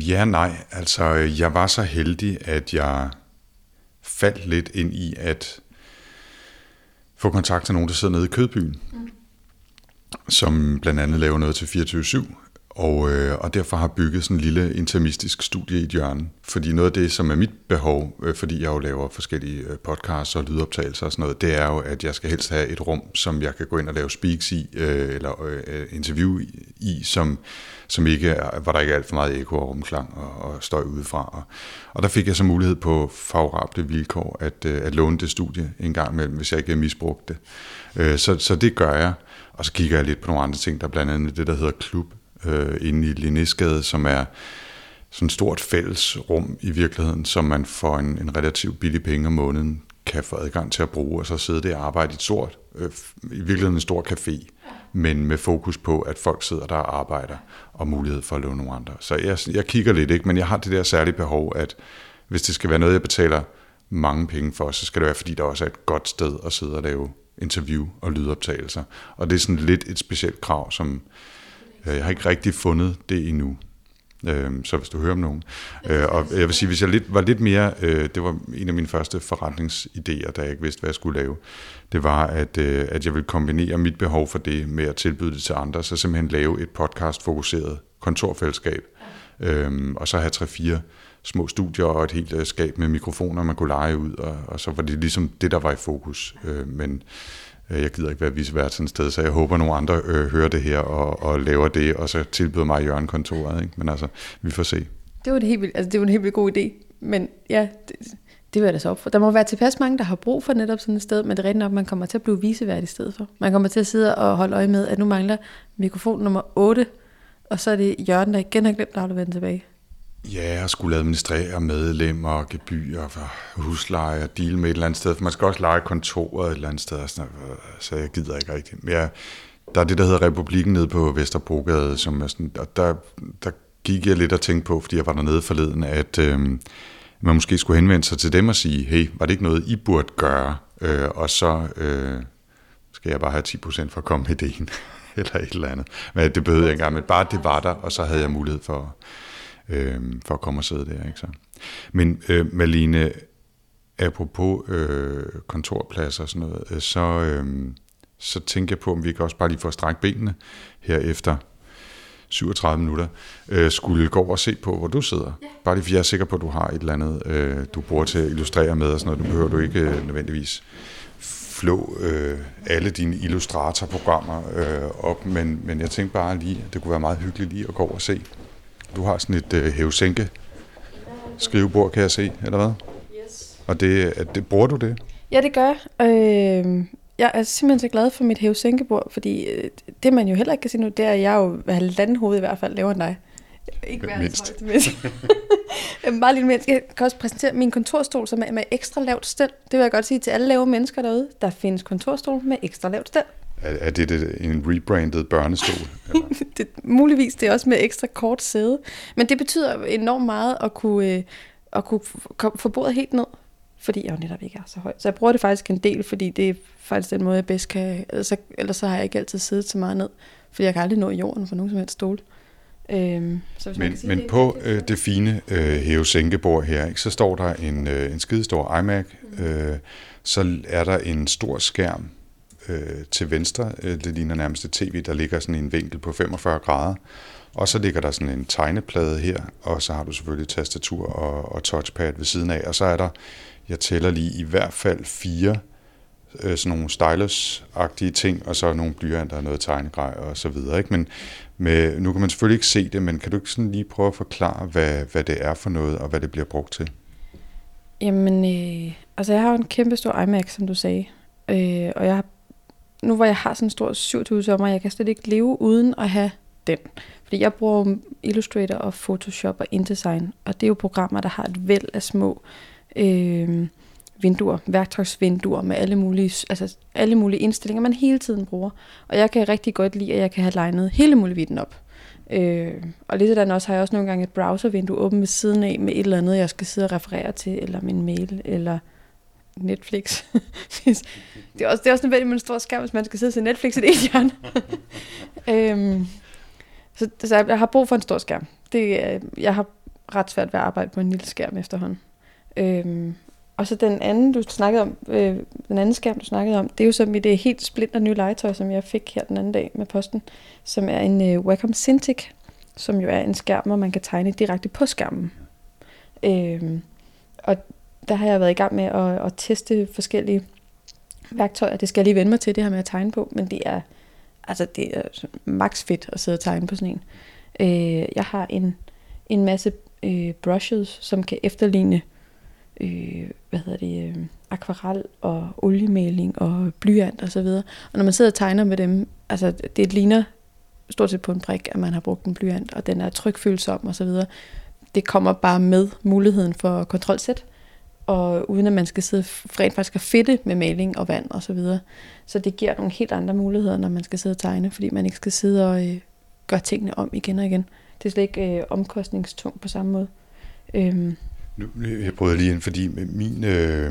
Ja, nej. Altså, jeg var så heldig, at jeg faldt lidt ind i at få kontakt til nogen, der sidder nede i Kødbyen, mm. som blandt andet laver noget til fireogtyve syv, og, øh, og derfor har bygget sådan en lille intermistisk studie i et hjørne. Fordi noget af det, som er mit behov, øh, fordi jeg jo laver forskellige podcasts og lydoptagelser og sådan noget, det er jo, at jeg skal helst have et rum, som jeg kan gå ind og lave speaks i, øh, eller øh, interview i, som... som ikke er, hvor der ikke er alt for meget ekko og rumklang og, og støj udefra. Og, og der fik jeg så mulighed på favorable vilkår at, at låne det studie en gang imellem, hvis jeg ikke misbrugte det. Så, så det gør jeg. Og så kigger jeg lidt på nogle andre ting. Der er blandt andet det, der hedder Klub øh, inde i Linnésgade, som er sådan et stort fællesrum i virkeligheden, som man for en, en relativt billig penge om måneden kan få adgang til at bruge, og så sidde der og arbejde i et stort, øh, i virkeligheden en stor café, men med fokus på, at folk sidder der og arbejder, og mulighed for at låne nogle andre. Så jeg, jeg kigger lidt, ikke, men jeg har det der særlige behov, at hvis det skal være noget, jeg betaler mange penge for, så skal det være, fordi der også er et godt sted at sidde og lave interview og lydoptagelser. Og det er sådan lidt et specielt krav, som Jeg har ikke rigtig fundet det endnu. Så hvis du hører om nogen. Og jeg vil sige, hvis jeg var lidt mere, det var en af mine første forretningsidéer, da jeg ikke vidste, hvad jeg skulle lave, det var, at, at jeg ville kombinere mit behov for det med at tilbyde det til andre, så simpelthen lave et podcast-fokuseret kontorfællesskab, og så have tre-fire små studier og et helt skab med mikrofoner, man kunne lege ud, og, og så var det ligesom det, der var i fokus. Men jeg gider ikke være vicevært sådan et sted, så jeg håber, at nogle andre øh, hører det her og, og laver det, og så tilbyder mig hjørnekontoret, ikke? Men altså, vi får se. Det var en helt vildt, altså, det var en helt vildt god idé, men ja, det, det vil jeg da så op for. Der må være tilpas mange, der har brug for netop sådan et sted, men det er rigtig nok, man kommer til at blive vicevært i stedet for. Man kommer til at sidde og holde øje med, at nu mangler mikrofon nummer otte, og så er det Jørgen, der igen har glemt at aflevere den tilbage. Ja, og skulle administrere medlemmer, gebyrer, husleje og deal med et eller andet sted. For man skal også leje kontoret et eller andet sted, sådan, så jeg gider ikke rigtigt. Men jeg, der er det, der hedder Republikken nede på Vesterbrogade, som er sådan, og der, der gik jeg lidt og tænkte på, fordi jeg var dernede forleden, at øh, man måske skulle henvende sig til dem og sige, hey, var det ikke noget, I burde gøre? Øh, og så øh, skal jeg bare have ti procent for at komme med idéen, eller et eller andet. Men det behøvede jeg ikke engang, men bare det var der, og så havde jeg mulighed for for at komme og sidde der, ikke så. Men øh, Malene, apropos øh, kontorpladser og sådan noget, så, øh, så tænker jeg på, om vi ikke også bare lige får strække benene her efter syvogtredive minutter, øh, skulle gå over og se på, hvor du sidder. Ja. Bare lige, fordi jeg er sikker på, at du har et eller andet, øh, du bruger til at illustrere med og sådan noget. Du behøver du ikke øh, nødvendigvis flå øh, alle dine Illustrator-programmer øh, op, men, men jeg tænkte bare lige, at det kunne være meget hyggeligt lige at gå over og se. Du har sådan et øh, hævesænke skrivebord, kan jeg se, eller hvad? Yes. Og det, det, bruger du det? Ja, det gør jeg. Øh, jeg er simpelthen så glad for mit hævesænkebord, fordi øh, det, man jo heller ikke kan se nu, det er, at jeg jo halvandenhoved i hvert fald laver end dig. Ikke være mindst. Bare lidt mindst. Jeg kan også præsentere min kontorstol, som er med ekstra lavt stel. Det vil jeg godt sige til alle lave mennesker derude. Der findes kontorstol med ekstra lavt stel. Er det, det en rebranded børnestol? Det, muligvis, det er også med ekstra kort sæde. Men det betyder enormt meget at kunne, at kunne få bordet helt ned, fordi jeg jo netop ikke er så høj. Så jeg bruger det faktisk en del, fordi det er faktisk den måde, jeg bedst kan. Ellers, ellers så har jeg ikke altid siddet så meget ned, fordi jeg kan aldrig nå i jorden for nogen som helst stol. Øhm, så men sige, men det, på øh, det fine øh, hævesænkebord her, ikke, så står der en, øh, en skidestor iMac. Mm. Øh, så er der en stor skærm til venstre, det ligner nærmest et tv, der ligger sådan i en vinkel på femogfyrre grader, og så ligger der sådan en tegneplade her, og så har du selvfølgelig tastatur og, og touchpad ved siden af, og så er der, jeg tæller lige i hvert fald fire øh, sådan nogle stylus-agtige ting, og så nogle blyanter og noget tegnegrej og så videre, ikke? Men med, nu kan man selvfølgelig ikke se det, men kan du ikke sådan lige prøve at forklare, hvad, hvad det er for noget, og hvad det bliver brugt til? Jamen, øh, altså jeg har jo en kæmpe stor iMac, som du sagde, øh, og jeg har nu hvor jeg har sådan en stor syv tusind, jeg kan slet ikke leve uden at have den. Fordi jeg bruger Illustrator og Photoshop og InDesign, og det er jo programmer, der har et væld af små øh, vinduer, værktøjsvinduer med alle mulige, altså alle mulige indstillinger, man hele tiden bruger. Og jeg kan rigtig godt lide, at jeg kan have legnet hele muligheden op. Øh, og lidt sådan også har jeg også nogle gange et browservindue åbent ved siden af med et eller andet, jeg skal sidde og referere til, eller min mail, eller Netflix. det, er også, det er også nødvendigt med en stor skærm, hvis man skal sidde og se Netflix i det ene hjørne. øhm, så, så jeg har brug for en stor skærm. Det, jeg har ret svært ved at arbejde på en lille skærm efterhånden. Øhm, og så den anden, du snakkede om, øh, den anden skærm, du snakkede om, det er jo så mit det helt splinter nye legetøj, som jeg fik her den anden dag med posten, som er en øh, Wacom Cintiq, som jo er en skærm, hvor man kan tegne direkte på skærmen. Øhm, og der har jeg været i gang med at, at teste forskellige værktøjer. Det skal jeg lige vende mig til, det her med at tegne på, men det er, altså det er max fedt at sidde og tegne på sådan en. Øh, jeg har en, en masse øh, brushes, som kan efterligne øh, hvad hedder det, øh, akvarel og oliemaling og blyant og så videre. Og når man sidder og tegner med dem, altså det ligner stort set på en brik, at man har brugt en blyant, og den er trykfølsom og så videre. Det kommer bare med muligheden for kontrolsæt, og uden at man skal sidde rent faktisk og fedte med maling og vand og så videre. Så det giver nogle helt andre muligheder, når man skal sidde og tegne, fordi man ikke skal sidde og øh, gøre tingene om igen og igen. Det er slet ikke øh, omkostningstungt på samme måde. Øhm. Nu, jeg prøver lige ind, fordi min øh,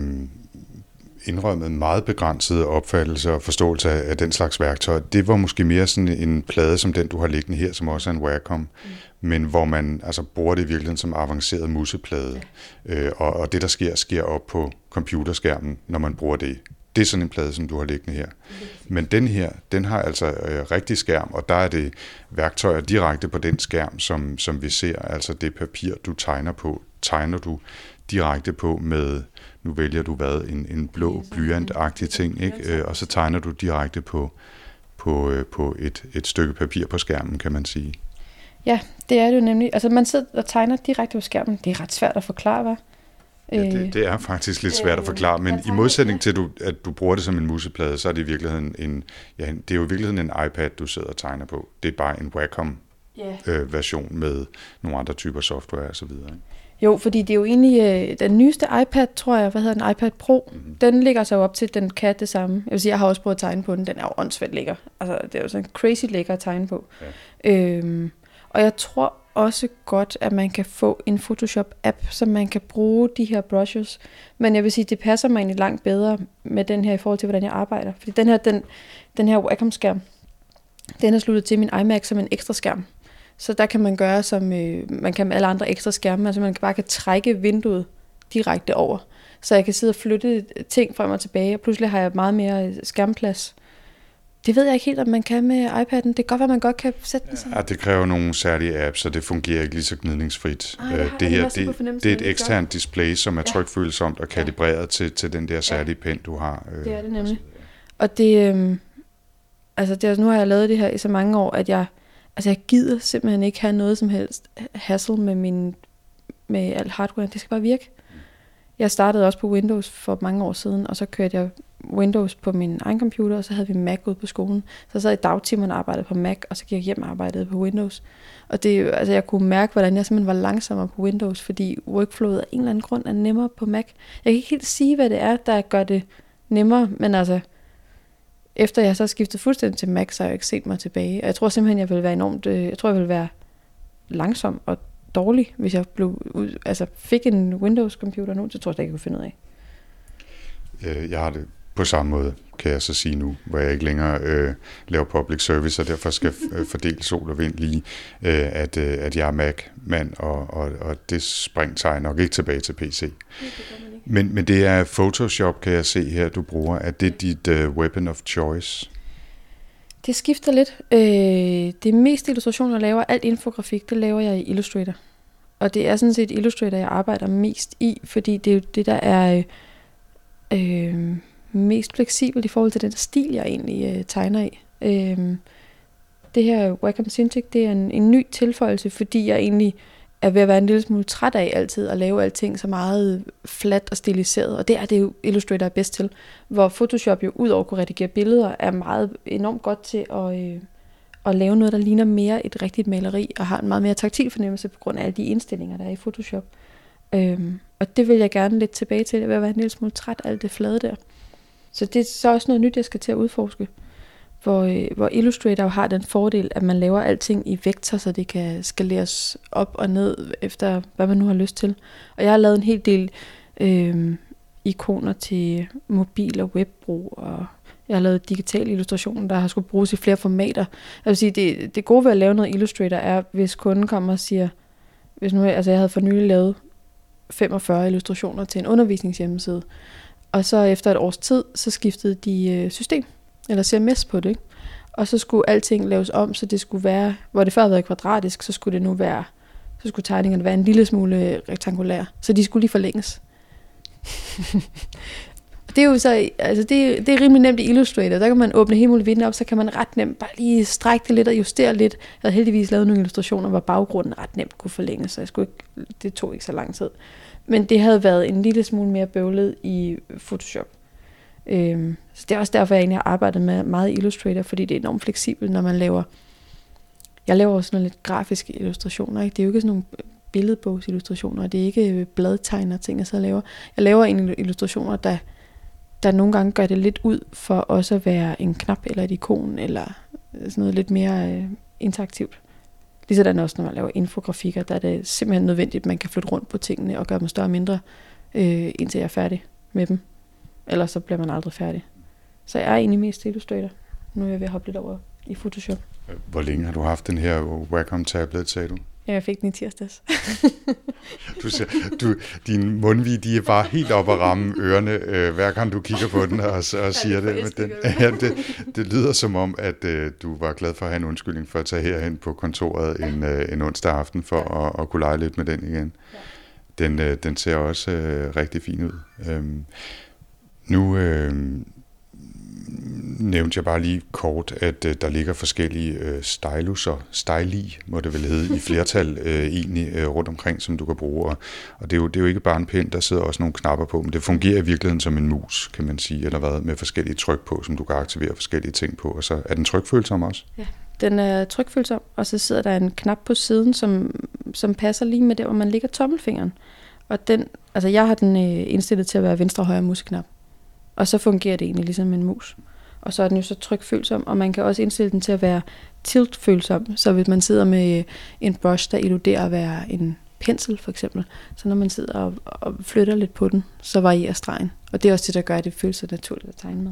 indrømmet meget begrænsede opfattelse og forståelse af den slags værktøj. Det var måske mere sådan en plade som den, du har liggende her, som også er en Wacom, mm. men hvor man altså bruger det i virkeligheden som avanceret museplade. Ja. Øh, og, og det, der sker, sker op på computerskærmen, når man bruger det. Det er sådan en plade, som du har liggende her. Mm. Men den her, den har altså øh, rigtig skærm, og der er det værktøjer direkte på den skærm, som, som vi ser. Altså det papir, du tegner på, tegner du direkte på med, nu vælger du hvad, en, en blå blyantagtig ting, ikke? Og så tegner du direkte på, på, på et, et stykke papir på skærmen, kan man sige. Ja, det er det jo nemlig. Altså man sidder og tegner direkte på skærmen. Det er ret svært at forklare, hva'? Ja, det, det er faktisk lidt svært at forklare, men i modsætning til, du, at du bruger det som en museplade, så er det i virkeligheden en, ja, det er jo i virkeligheden en iPad, du sidder og tegner på. Det er bare en Wacom-version yeah. øh, med nogle andre typer software og så videre, ikke? Jo, fordi det er jo egentlig øh, den nyeste iPad, tror jeg, hvad hedder den, iPad Pro, mm-hmm. den ligger så op til, den kan det samme. Jeg vil sige, jeg har også prøvet at tegne på den, den er jo åndssvagt lækker. Altså, det er jo sådan crazy lækker at tegne på. Ja. Øhm, og jeg tror også godt, at man kan få en Photoshop-app, som man kan bruge de her brushes. Men jeg vil sige, det passer mig egentlig langt bedre med den her i forhold til, hvordan jeg arbejder. Fordi den her, den, den her Wacom-skærm, den er sluttet til min iMac som en ekstra skærm. Så der kan man gøre, som øh, man kan med alle andre ekstra skærme, altså man bare kan trække vinduet direkte over. Så jeg kan sidde og flytte ting frem og tilbage, og pludselig har jeg meget mere skærmplads. Det ved jeg ikke helt, om man kan med iPad'en. Det kan godt være, man godt kan sætte den sådan. Ja, det kræver nogle særlige apps, så det fungerer ikke lige så gnidningsfrit. Ej, det, det, her, det, det er et eksternt display, som er ja. trykfølsomt og kalibreret ja. til, til den der særlige ja. pen, du har. Øh, det er det nemlig. Og det, øh, altså det, nu har jeg lavet det her i så mange år, at jeg Altså, jeg gider simpelthen ikke have noget som helst hassle med min, med alt hardware. Det skal bare virke. Jeg startede også på Windows for mange år siden, og så kørte jeg Windows på min egen computer, og så havde vi Mac ude på skolen. Så jeg sad i dagtimerne og arbejdede på Mac, og så gik jeg hjem og arbejdede på Windows. Og det, altså, jeg kunne mærke, hvordan jeg simpelthen var langsommere på Windows, fordi workflowet af en eller anden grund er nemmere på Mac. Jeg kan ikke helt sige, hvad det er, der gør det nemmere, men altså... Efter jeg så skiftede fuldstændig til Mac, så har jeg ikke set mig tilbage. Og jeg tror simpelthen, jeg ville være enormt... Jeg tror, jeg ville være langsom og dårlig, hvis jeg blev, altså fik en Windows-computer nu. Det tror jeg ikke, jeg kunne finde ud af. Jeg har det på samme måde, kan jeg så sige nu, hvor jeg ikke længere øh, laver public service, og derfor skal f- fordele sol og vind lige, øh, at, øh, at jeg er Mac-mand, og, og, og det spring tager jeg nok ikke tilbage til P C. Men, men det er Photoshop, kan jeg se her, du bruger. Er det dit uh, weapon of choice? Det skifter lidt. Øh, det meste illustration, jeg laver, alt infografik, det laver jeg i Illustrator. Og det er sådan set Illustrator, jeg arbejder mest i, fordi det er jo det, der er øh, mest fleksibelt i forhold til den stil, jeg egentlig øh, tegner i. Øh, det her Wacom Cintiq, det er en, en ny tilføjelse, fordi jeg egentlig... er ved at være en lille smule træt af altid at lave alting så meget fladt og stiliseret, og det er det jo Illustrator er bedst til, hvor Photoshop jo udover at kunne redigere billeder, er meget enormt godt til at, øh, at lave noget, der ligner mere et rigtigt maleri, og har en meget mere taktil fornemmelse på grund af alle de indstillinger, der er i Photoshop. Øhm, og det vil jeg gerne lidt tilbage til, ved at være en lille smule træt af alt det flade der. Så det er så også noget nyt, jeg skal til at udforske. Hvor, hvor Illustrator har den fordel, at man laver alting i vektor, så det kan skaleres op og ned efter, hvad man nu har lyst til. Og jeg har lavet en hel del øh, ikoner til mobil og webbrug, og jeg har lavet digital illustration, der har skulle bruges i flere formater. Jeg vil sige, det, det gode ved at lave noget Illustrator er, hvis kunden kommer og siger, hvis nu, altså jeg havde for nylig lavet femogfyrre illustrationer til en undervisningshjemmeside, og så efter et års tid, så skiftede de øh, system. Eller C M S på det, ikke? Og så skulle alting laves om, så det skulle være, hvor det før havde været kvadratisk, så skulle det nu være, så skulle tegningerne være en lille smule rektangulær, så de skulle lige forlænges. Det er jo så, altså det, det er rimelig nemt i Illustrator, der kan man åbne hele muligheden op, så kan man ret nemt bare lige strække det lidt og justere lidt. Jeg havde heldigvis lavet nogle illustrationer, hvor baggrunden ret nemt kunne forlænges, så jeg skulle ikke, det tog ikke så lang tid. Men det havde været en lille smule mere bøvlet i Photoshop. Så det er også derfor, jeg egentlig har arbejdet med meget Illustrator, fordi det er enormt fleksibelt, når man laver... Jeg laver også sådan lidt grafiske illustrationer, ikke? Det er jo ikke sådan nogle billedbogsillustrationer, det er ikke bladtegner ting, jeg så laver. Jeg laver egentlig illustrationer, der, der nogle gange gør det lidt ud for også at være en knap eller et ikon, eller sådan noget lidt mere øh, interaktivt. Ligesådan også, når man laver infografikker, der er det simpelthen nødvendigt, at man kan flytte rundt på tingene og gøre dem større og mindre, øh, indtil jeg er færdig med dem. Ellers så bliver man aldrig færdig. Så jeg er egentlig mest Illustrator. Nu er jeg ved at hoppe lidt over i Photoshop. Hvor længe har du haft den her Wacom-tablet, sagde du? Ja, jeg fik den i tirsdags. du ser, du, din mundvige, de er bare helt oppe at ramme ørerne, øh, hver gang du kigger på den og, og siger det. Men den, ja, det. Det lyder som om, at øh, du var glad for at have en undskyldning for at tage herhen på kontoret en, øh, en onsdag aften for ja. at, at kunne lege lidt med den igen. Ja. Den, øh, den ser også øh, rigtig fin ud. Øhm, nu... Øh, nævnte jeg bare lige kort, at øh, der ligger forskellige øh, styluser, styli, må det vel hedde, i flertal øh, egentlig øh, rundt omkring, som du kan bruge. Og, og det, er jo, det er jo ikke bare en pind, der sidder også nogle knapper på, men det fungerer i virkeligheden som en mus, kan man sige, eller hvad, med forskellige tryk på, som du kan aktivere forskellige ting på. Og så er den trykfølsom også? Ja, den er trykfølsom, og så sidder der en knap på siden, som, som passer lige med der, hvor man ligger tommelfingeren. Og den, altså jeg har den øh, indstillet til at være venstre og højre museknap. Og så fungerer det egentlig ligesom en mus. Og så er den jo så trykfølsom, og man kan også indstille den til at være tiltfølsom. Så hvis man sidder med en brush, der illuderer at være en pensel for eksempel, så når man sidder og, og flytter lidt på den, så varierer stregen. Og det er også det, der gør, at det føles så naturligt at tegne med.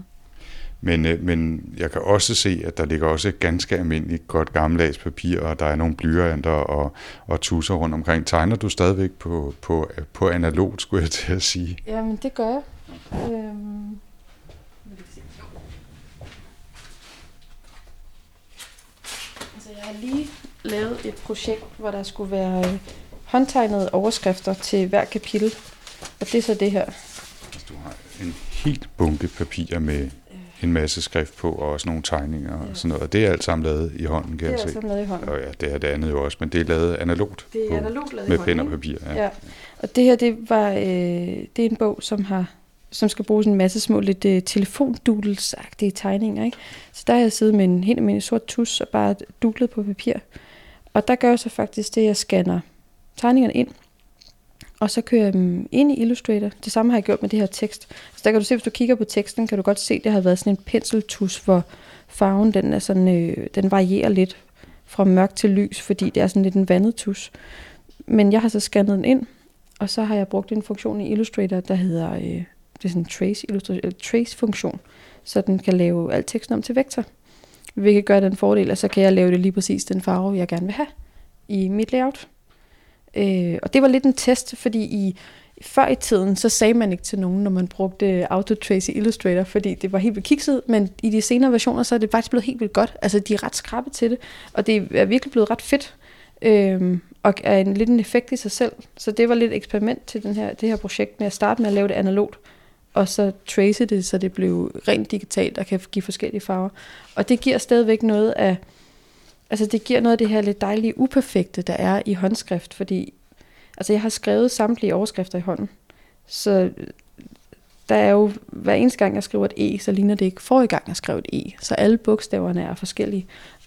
Men, men jeg kan også se, at der ligger også et ganske almindeligt godt gammeldags papir, og der er nogle blyanter og, og tusser rundt omkring. Tegner du stadigvæk på, på, på analogt, skulle jeg til at sige? Jamen, det gør jeg. Øhm. Altså, jeg har lige lavet et projekt, hvor der skulle være håndtegnede overskrifter til hver kapitel, og det er så det her. Du har en helt bunke papirer med en masse skrift på, og også nogle tegninger og ja. sådan noget. Og det er alt sammen lavet i hånden, kan jeg se. Det er alt sammen lavet i hånden. Og ja, det er det andet jo også, men det er lavet analogt. Det er på, analogt lavet med i hånden. Med pen og papir, ja. ja. Og det her, det, var, øh, det er en bog, som, har, som skal bruges en masse små, lidt øh, telefondoodles-agtige tegninger, ikke? Så der har jeg siddet med en helt almindelig sort tus og bare doodlet på papir. Og der gør jeg så faktisk det, jeg scanner tegningerne ind, og så kører jeg dem ind i Illustrator. Det samme har jeg gjort med det her tekst. Så der kan du se, hvis du kigger på teksten, kan du godt se, at det har været sådan en penseltus, hvor farven den er sådan, øh, den varierer lidt fra mørk til lys, fordi det er sådan lidt en vandet tus. Men jeg har så scannet den ind, og så har jeg brugt en funktion i Illustrator, der hedder øh, det er sådan en trace, illustrator, trace-funktion, så den kan lave al teksten om til vektor. Hvilket gør den fordel, og så kan jeg lave det lige præcis den farve, jeg gerne vil have i mit layout. Øh, og det var lidt en test, fordi i, før i tiden, så sagde man ikke til nogen, når man brugte autotrace i Illustrator, fordi det var helt vildt kikset, men i de senere versioner, så er det faktisk blevet helt vildt godt. Altså, de er ret skrappe til det, og det er virkelig blevet ret fedt, øh, og er en, lidt en effekt i sig selv. Så det var lidt et eksperiment til den her, det her projekt, med at starte med at lave det analogt, og så trace det, så det blev rent digitalt og kan give forskellige farver. Og det giver stadigvæk noget af... Altså det giver noget af det her lidt dejlige uperfekte, der er i håndskrift, fordi altså jeg har skrevet samtlige overskrifter i hånden, så der er jo, hver eneste gang jeg skriver et E, så ligner det ikke forrige gang jeg skrev et E, så alle bogstaverne er forskellige,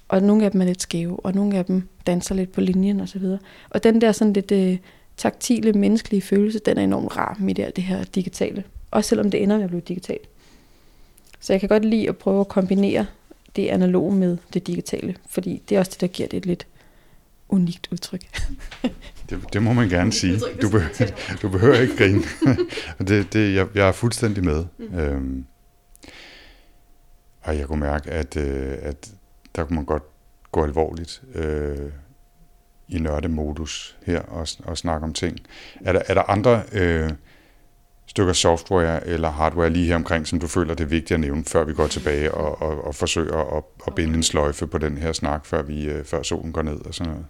og nogle af dem er lidt skæve, og nogle af dem danser lidt på linjen osv. Og, og den der sådan lidt øh, taktile, menneskelige følelse, den er enormt rar midt i alt det her digitale, også selvom det ender med at blive digitalt. Så jeg kan godt lide at prøve at kombinere det analoge med det digitale, fordi det er også det, der giver det et lidt unikt udtryk. det, det må man gerne sige. Du behøver, du behøver ikke grine. det, det, jeg, jeg er fuldstændig med. Mm. Øhm, og jeg kunne mærke, at, øh, at der kunne man godt gå alvorligt øh, i nørdemodus her og, og snakke om ting. Er der, er der andre... Øh, stykker software eller hardware lige her omkring, som du føler, det er vigtigt at nævne, før vi går tilbage og, og, og forsøger at, at binde en sløjfe på den her snak, før, vi, før solen går ned og sådan noget?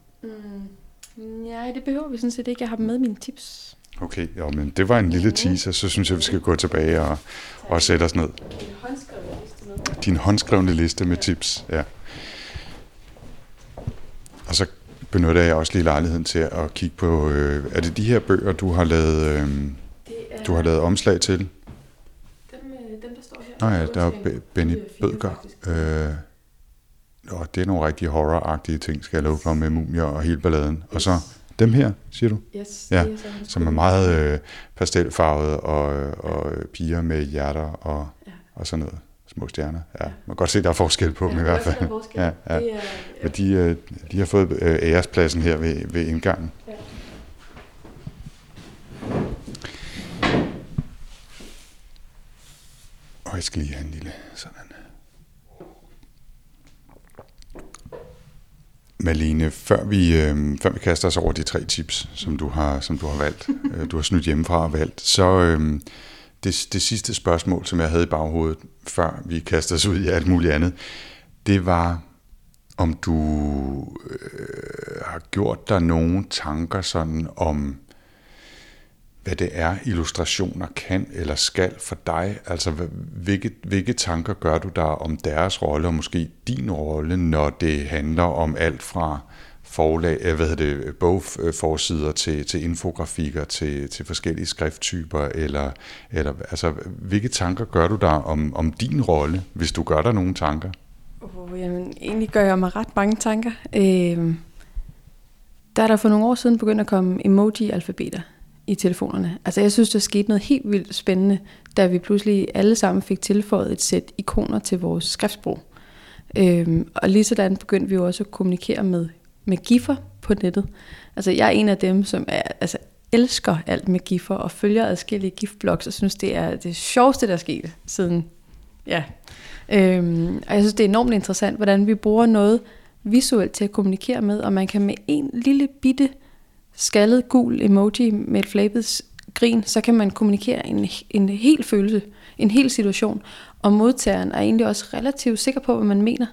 Mm, nej, det behøver vi sådan set ikke. Jeg har med mine tips. Okay, jo, men det var en lille teaser, så synes jeg, vi skal gå tilbage og, og sætte os ned. Din håndskrevne liste med. Din håndskrevne liste med tips, ja. Og så benytter jeg også lige lejligheden til at kigge på, øh, er det de her bøger, du har lavet... Øh, Du har lavet omslag til? Dem, dem der står her. Nå ja, der er B- Benny Bødger. Øh, og det er nogle rigtig horror-agtige ting, skal jeg love for, med mumier og hele balladen. Og så dem her, siger du? Yes. Ja, det er som er meget øh, pastelfarvede og, og piger med hjerter og, ja. og sådan noget. Små stjerner. Ja, man kan godt se, der er forskel på ja, dem i hvert fald. Ja, ja. Er, ja. Men de, øh, de har fået øh, ærespladsen her ved, ved indgangen. Ja. Og jeg skal lige have en lille sådan. Malene, før vi, øh, før vi kaster os over de tre tips, som du har, som du har valgt, øh, du har snydt hjemmefra og valgt, så øh, det, det sidste spørgsmål, som jeg havde i baghovedet, før vi kaster os ud i alt muligt andet, det var, om du øh, har gjort dig nogle tanker sådan om, hvad det er, illustrationer kan eller skal for dig. Altså, hvilke, hvilke tanker gør du dig om deres rolle, og måske din rolle, når det handler om alt fra forlag, hvad hedder det, bogforsider til, til infografikker, til, til forskellige skrifttyper, eller, eller altså, hvilke tanker gør du dig om, om din rolle, hvis du gør dig nogle tanker? Oh, jamen, egentlig gør jeg mig ret mange tanker. Øh, der er der for nogle år siden begyndt at komme emoji-alfabeter i telefonerne. Altså jeg synes, der skete noget helt vildt spændende, da vi pludselig alle sammen fik tilføjet et sæt ikoner til vores skriftsprog. Øhm, og lige sådan begyndte vi jo også at kommunikere med, med giffer på nettet. Altså jeg er en af dem, som er, altså, elsker alt med giffer og følger adskillige gifblogs og synes, det er det sjoveste, der er sket siden. Ja. Øhm, og jeg synes, det er enormt interessant, hvordan vi bruger noget visuelt til at kommunikere med, og man kan med en lille bitte skaldet gul emoji med et flabet grin, så kan man kommunikere en, en hel følelse, en hel situation, og modtageren er egentlig også relativt sikker på, hvad man mener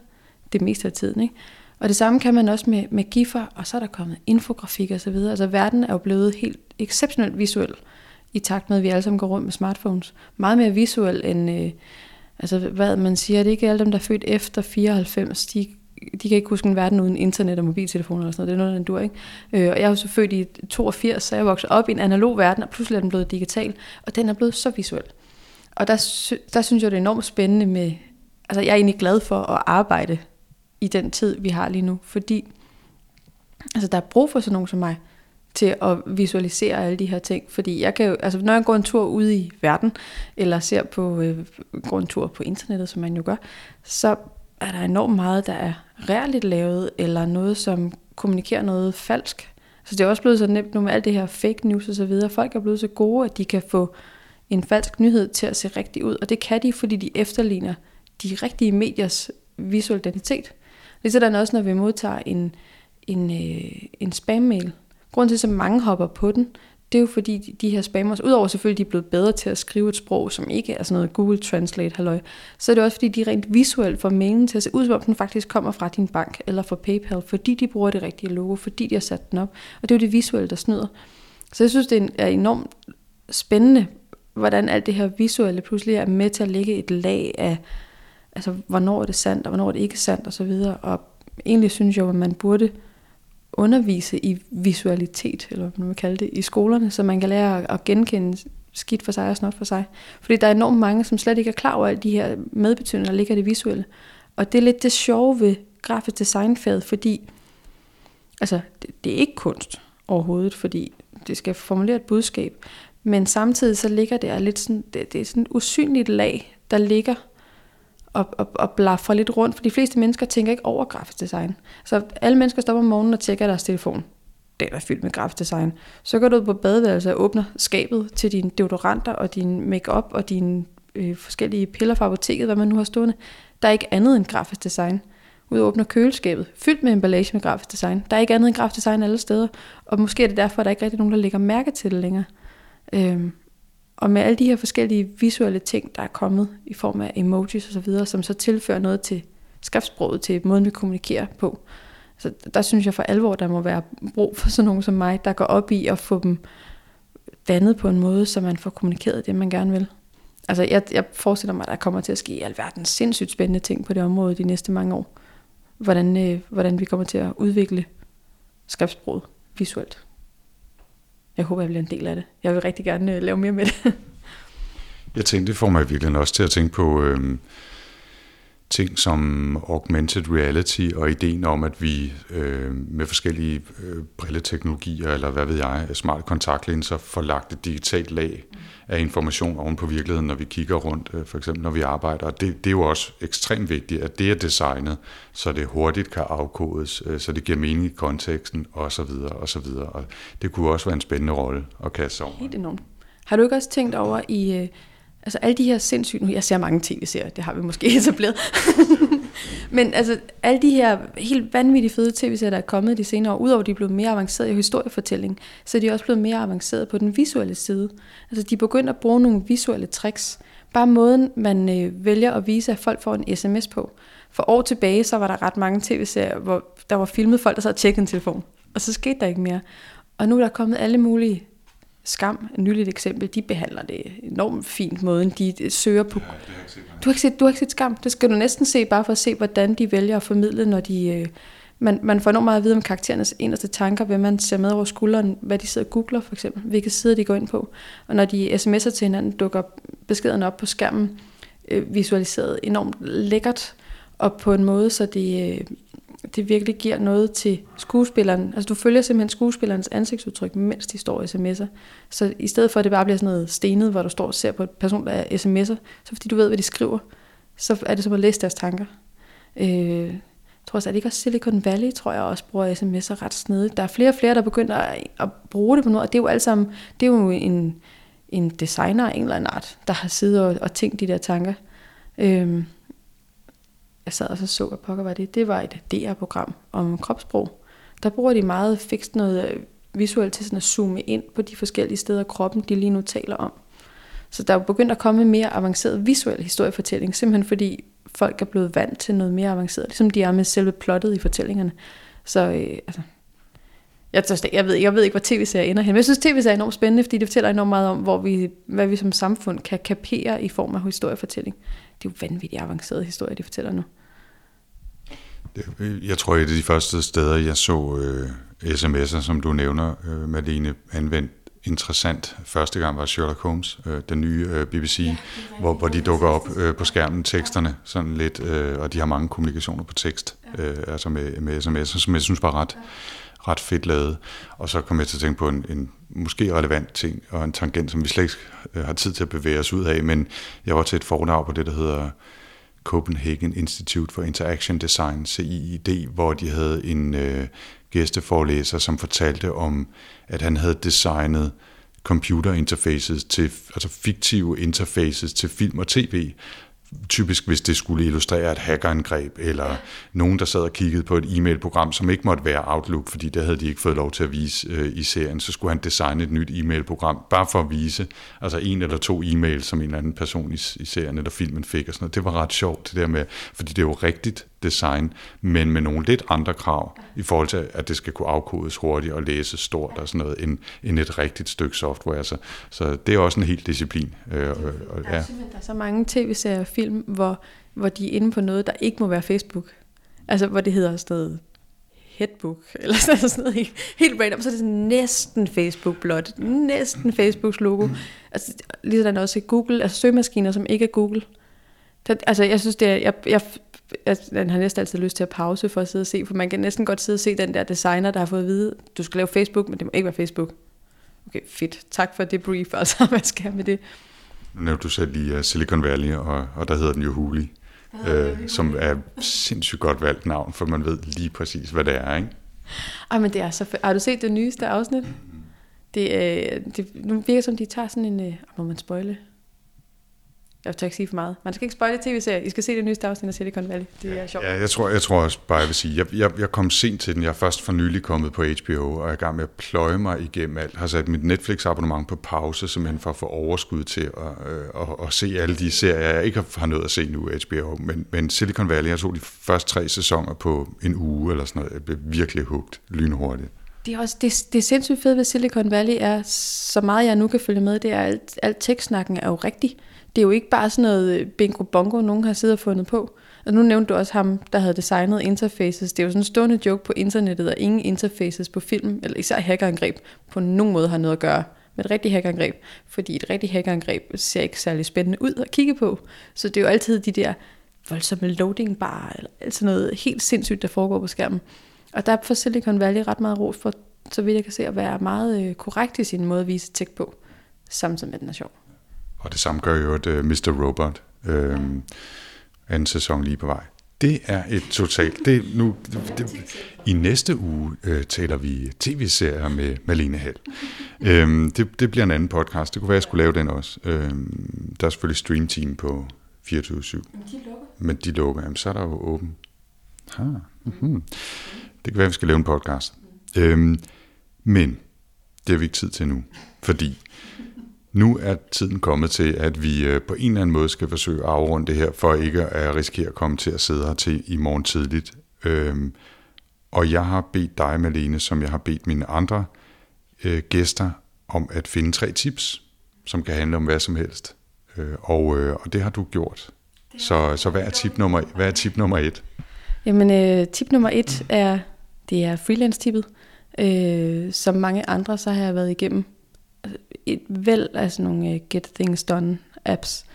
det meste af tiden, ikke? Og det samme kan man også med, med giffer, og så er der kommet infografik og så videre. Altså verden er jo blevet helt exceptionelt visuel, i takt med, at vi alle sammen går rundt med smartphones. Meget mere visuel end, øh, altså hvad man siger, det er ikke alle dem, der er født efter fireoghalvfems, de de kan ikke huske en verden uden internet og mobiltelefoner eller sådan noget. Det er noget, den dur, ikke? Øh, og jeg er jo så født i toogfirs, så jeg voksede op i en analog verden, og pludselig er den blevet digital, og den er blevet så visuel. Og der, sy- der synes jeg, det er enormt spændende med, altså jeg er egentlig glad for at arbejde i den tid, vi har lige nu, fordi altså, der er brug for sådan nogen som mig til at visualisere alle de her ting, fordi jeg kan jo, altså når jeg går en tur ude i verden, eller ser på, øh, går en tur på internettet, som man jo gør, så er der enormt meget, der er rærligt lavet, eller noget, som kommunikerer noget falsk. Så det er også blevet så nemt nu med alt det her fake news og så videre. Folk er blevet så gode, at de kan få en falsk nyhed til at se rigtig ud, og det kan de, fordi de efterligner de rigtige mediers visuelle identitet. Det er sådan også, når vi modtager en, en, en spam-mail. Grunden til, at så mange hopper på den, det er jo fordi de her spammers, udover selvfølgelig, de er blevet bedre til at skrive et sprog, som ikke er sådan noget Google Translate halløj, så er det også fordi, de rent visuelt får mailen til at se ud, som om den faktisk kommer fra din bank eller fra PayPal, fordi de bruger det rigtige logo, fordi de har sat den op. Og det er jo det visuelle, der snyder. Så jeg synes, det er enormt spændende, hvordan alt det her visuelle pludselig er med til at lægge et lag af, altså hvornår er det sandt, og hvornår er det ikke sandt, og så videre. Og egentlig synes jeg, at man burde undervise i visualitet, eller hvad man vil kalde det, i skolerne, så man kan lære at genkende skidt for sig og snot for sig. Fordi der er enormt mange, som slet ikke er klar over alle de her medbetydninger, der ligger i det visuelle. Og det er lidt det sjove ved grafisk designfaget, fordi altså, det, det er ikke kunst overhovedet, fordi det skal formulere et budskab, men samtidig så ligger det, er lidt sådan, det, det er sådan et usynligt lag, der ligger og, og, og blaffer lidt rundt, for de fleste mennesker tænker ikke over grafisk design. Så alle mennesker stopper om morgenen og tjekker deres telefon. Den er fyldt med grafisk design. Så går du ud på badeværelset og åbner skabet til dine deodoranter og din make-up og dine øh, forskellige piller fra apoteket, hvad man nu har stående. Der er ikke andet end grafisk design. Ud og åbner køleskabet, fyldt med emballage med grafisk design. Der er ikke andet end grafisk design alle steder. Og måske er det derfor, at der ikke rigtig er nogen, der lægger mærke til det længere. Øhm. Og med alle de her forskellige visuelle ting, der er kommet i form af emojis og så videre, som så tilfører noget til skriftsproget, til måden vi kommunikerer på. Så der synes jeg for alvor, der må være brug for sådan nogen som mig, der går op i at få dem dannet på en måde, så man får kommunikeret det, man gerne vil. Altså jeg, jeg forestiller mig, at der kommer til at ske alverdens sindssygt spændende ting på det område de næste mange år. Hvordan, øh, hvordan vi kommer til at udvikle skriftsproget visuelt. Jeg håber, jeg bliver en del af det. Jeg vil rigtig gerne lave mere med det. Jeg tænkte, det får mig virkelig også til at tænke på øh, ting som augmented reality og ideen om, at vi øh, med forskellige øh, brilleteknologier, eller hvad ved jeg, smart kontaktlinser, får lagt et digitalt lag af information oven på virkeligheden, når vi kigger rundt, øh, for eksempel når vi arbejder. Og det, det er jo også ekstremt vigtigt, at det er designet, så det hurtigt kan afkodes, øh, så det giver mening i konteksten, osv. osv. Og det kunne også være en spændende rolle at kaste over. Helt enormt. Har du ikke også tænkt over i... Øh, Altså alle de her sindssygt... Jeg ser mange tv-serier, det har vi måske etableret. Men altså alle de her helt vanvittige fede tv-serier, der er kommet de senere år, udover at de er blevet mere avanceret i historiefortælling, så er de også blevet mere avanceret på den visuelle side. Altså de er begyndt at bruge nogle visuelle tricks. Bare måden, man øh, vælger at vise, at folk får en sms på. For år tilbage, så var der ret mange tv-serier, hvor der var filmet folk, der sad og tjekkede en telefon. Og så skete der ikke mere. Og nu er der kommet alle mulige... Skam, et nyligt eksempel, de behandler det enormt fint, måden de søger på. Ja, det har jeg ikke set, du har ikke set, du har ikke set Skam. Det skal du næsten se, bare for at se, hvordan de vælger at formidle, når de... Man, man får enormt meget at vide om karakterernes inderste tanker, hvem man ser med over skulderen, hvad de sidder og googler, for eksempel, hvilke sider de går ind på. Og når de sms'er til hinanden, dukker beskederne op på skærmen, øh, visualiseret enormt lækkert, og på en måde, så det... Øh, det virkelig giver noget til skuespilleren. Altså du følger simpelthen skuespillerens ansigtsudtryk, mens de står og sms'er. Så i stedet for, at det bare bliver sådan noget stenet, hvor du står og ser på en person, der er sms'er, så fordi du ved, hvad de skriver, så er det som at læse deres tanker. Øh, jeg tror også, er det ikke også Silicon Valley, tror jeg også, bruger sms'er ret snedigt. Der er flere og flere, der begynder at, at bruge det på noget, og det er jo alt sammen, det er jo en, en designer af en eller anden art, der har siddet og, og tænkt de der tanker. Øh, Jeg sad og så så, at pokker var det. Det var et D R-program om kropssprog. Der bruger de meget fikst noget visuelt til sådan at zoome ind på de forskellige steder af kroppen, de lige nu taler om. Så der er begyndt at komme mere avanceret visuel historiefortælling, simpelthen fordi folk er blevet vant til noget mere avanceret, ligesom de er med selve plottet i fortællingerne. Så øh, altså, jeg, jeg, ved, jeg ved ikke, hvor tv-serier ender hen, men jeg synes, tv-serier er enormt spændende, fordi det fortæller enormt meget om, hvor vi, hvad vi som samfund kan kapere i form af historiefortælling. Det er jo vanvittigt avanceret historie, de fortæller nu. Jeg tror, et af de første steder, jeg så øh, sms'er, som du nævner, øh, Malene, anvendt interessant første gang, var Sherlock Holmes, øh, den nye øh, B B C, ja, hvor, hvor de dukker op øh, på skærmen, teksterne, sådan lidt, øh, og de har mange kommunikationer på tekst, øh, altså med, med sms'er, som jeg synes var ret, ret fedt lavet. Og så kom jeg til at tænke på en, en måske relevant ting, og en tangent, som vi slet ikke har tid til at bevæge os ud af, men jeg var til et foredrag på det, der hedder Copenhagen Institute for Interaction Design, C I I D, hvor de havde en øh, gæsteforelæser, som fortalte om, at han havde designet computerinterfaces til, altså fiktive interfaces til film og tv, typisk hvis det skulle illustrere et hackerangreb, eller nogen, der sad og kiggede på et e-mailprogram, som ikke måtte være Outlook, fordi der havde de ikke fået lov til at vise øh, i serien, så skulle han designe et nyt e-mailprogram, bare for at vise altså en eller to e-mails, som en eller anden person i, i serien eller filmen fik, og sådan noget. Det var ret sjovt, det der med, fordi det er jo rigtigt design, men med nogle lidt andre krav, i forhold til, at det skal kunne afkodes hurtigt og læses stort og sådan noget, end, end et rigtigt stykke software. Så, så det er også en helt disciplin. Øh, og, og, ja. Der er simpelthen så mange tv-serier og film, hvor, hvor de er inde på noget, der ikke må være Facebook. Altså, hvor det hedder sådan noget Headbook, eller sådan noget helt, helt random, så er det sådan næsten Facebook blot, næsten Facebooks logo. Altså, ligesådan også Google, altså søgemaskiner, som ikke er Google. Der, altså, jeg synes, det er... Jeg, jeg, jeg har næsten altid lyst til at pause for at sidde og se, for man kan næsten godt sidde og se den der designer, der har fået at vide, du skal lave Facebook, men det må ikke være Facebook. Okay, fedt. Tak for det brief, altså hvad skal jeg med det? Nu nævnte du selv lige Silicon Valley, og, og der hedder den jo Huli, øh, som er sindssygt godt valgt navn, for man ved lige præcis, hvad det er, ikke? Ej, men det er så fedt. Har du set det nyeste afsnit? Mm-hmm. Det, øh, det nu virker som, de tager sådan en... Øh, må man spoile? Jeg tør ikke sige for meget. Man skal ikke spoile tv-serier. I skal se det nyeste afsnit af Silicon Valley. Det er ja, sjovt. Ja, jeg tror, jeg tror også bare, jeg vil sige, jeg, jeg, jeg kom sent til den. Jeg er først for nylig kommet på H B O, og er i gang med at pløje mig igennem alt. Har sat mit Netflix-abonnement på pause, simpelthen for at få overskud til at, øh, at, at se alle de serier, jeg ikke har nået at se nu H B O. Men, men Silicon Valley, jeg så de første tre sæsoner på en uge, eller sådan noget. Jeg blev virkelig hugt lynhurtigt. Det er, også, det, det er sindssygt fedt ved Silicon Valley, er så meget jeg nu kan følge med, det er, alt, alt tekstsnakken er jo rigtig. Det er jo ikke bare sådan noget bingo bongo, nogen har siddet og fundet på. Og nu nævnte du også ham, der havde designet interfaces. Det er jo sådan en stående joke på internettet, at ingen interfaces på film, eller især hackerangreb, på nogen måde har noget at gøre med et rigtigt hackerangreb. Fordi et rigtigt hackerangreb ser ikke særlig spændende ud at kigge på. Så det er jo altid de der voldsomme loading bar, eller sådan noget helt sindssygt, der foregår på skærmen. Og der er for Silicon Valley ret meget ros for, så vidt jeg kan se, at være meget korrekt i sin måde at vise tech på, samtidig med den er sjov. Og det samme gør jo et uh, mister Robot. Øhm, anden sæson lige på vej. Det er et totalt... Det, nu, det, i næste uge øh, taler vi tv-serier med Malene Hald. Øhm, det, det bliver en anden podcast. Det kunne være, jeg skulle lave den også. Øhm, der er selvfølgelig streamteam på fireogtyve syv. Men de lukker. Men de lukker. Jamen, så er der jo åben. Ha, mm-hmm. Det kan være, vi skal lave en podcast. Øhm, men det har vi ikke tid til nu, fordi... Nu er tiden kommet til, at vi på en eller anden måde skal forsøge at afrunde det her, for ikke at risikere at komme til at sidde her til i morgen tidligt. Øhm, og jeg har bedt dig, Malene, som jeg har bedt mine andre øh, gæster, om at finde tre tips, som kan handle om hvad som helst. Øh, og, øh, og det har du gjort. Så, så hvad, er tip nummer, hvad er tip nummer et? Jamen, øh, tip nummer et er, det er freelance-tippet. Øh, som mange andre, så har jeg været igennem et væld af sådan nogle get things done apps.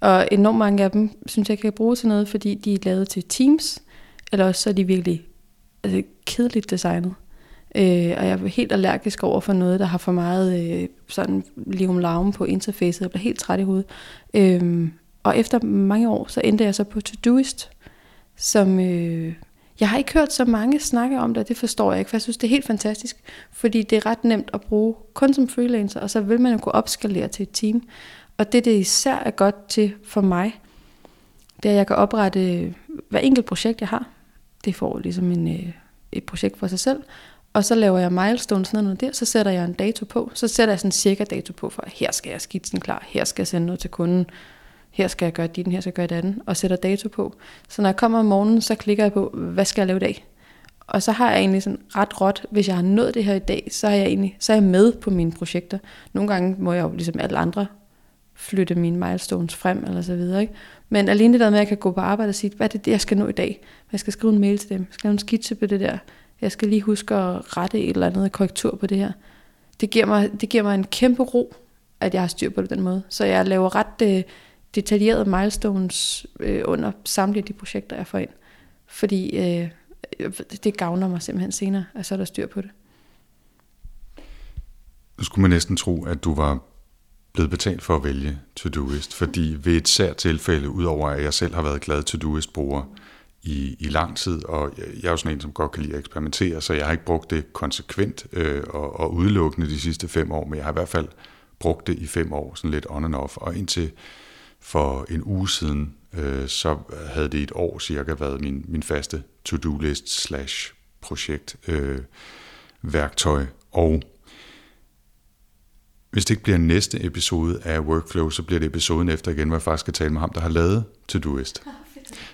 Og enormt mange af dem, synes jeg, kan bruge til noget, fordi de er lavet til Teams, eller også så er de virkelig altså, kedeligt designet. Øh, og jeg er helt allergisk over for noget, der har for meget øh, sådan livum larm på interfacet. Jeg bliver helt træt i hovedet. Øh, og efter mange år, så endte jeg så på Todoist, som... Øh, Jeg har ikke hørt så mange snakke om det, det forstår jeg ikke, for jeg synes, det er helt fantastisk, fordi det er ret nemt at bruge kun som freelancer, og så vil man jo kunne opskalere til et team. Og det, det især er godt til for mig, det er, at jeg kan oprette hver enkelt projekt, jeg har. Det får ligesom en, et projekt for sig selv. Og så laver jeg milestones ned og der, så sætter jeg en dato på. Så sætter jeg sådan cirka dato på, for her skal jeg skitsen klar, her skal jeg sende noget til kunden. Her skal jeg gøre dit, her skal jeg gøre det andet, og sætter dato på. Så når jeg kommer om morgenen, så klikker jeg på, hvad skal jeg lave i dag? Og så har jeg egentlig sådan ret råt, hvis jeg har nået det her i dag, så er jeg egentlig så er jeg med på mine projekter. Nogle gange må jeg jo ligesom alle andre flytte mine milestones frem, eller så videre, ikke? Men alene det der med, at jeg kan gå på arbejde og sige, hvad er det, jeg skal nå i dag? Jeg skal skrive en mail til dem, jeg skal lave en skitse på det der, jeg skal lige huske at rette et eller andet korrektur på det her. Det giver mig, det giver mig en kæmpe ro, at jeg har styr på det den måde. Så jeg laver ret... detaljerede milestones øh, under samtlige de projekter, jeg får ind. Fordi øh, det gavner mig simpelthen senere, at så er der styr på det. Nu skulle man næsten tro, at du var blevet betalt for at vælge Todoist, fordi ved et sært tilfælde, udover at jeg selv har været glad Todoist-bruger i, i lang tid, og jeg er jo sådan en, som godt kan lide at eksperimentere, så jeg har ikke brugt det konsekvent øh, og, og udelukkende de sidste fem år, men jeg har i hvert fald brugt det i fem år, sådan lidt on and off, og indtil for en uge siden, øh, så havde det et år cirka været min, min faste to-do-list slash projekt øh, værktøj. Og hvis det ikke bliver næste episode af Workflow, så bliver det episoden efter igen, hvor jeg faktisk skal tale med ham, der har lavet Todoist.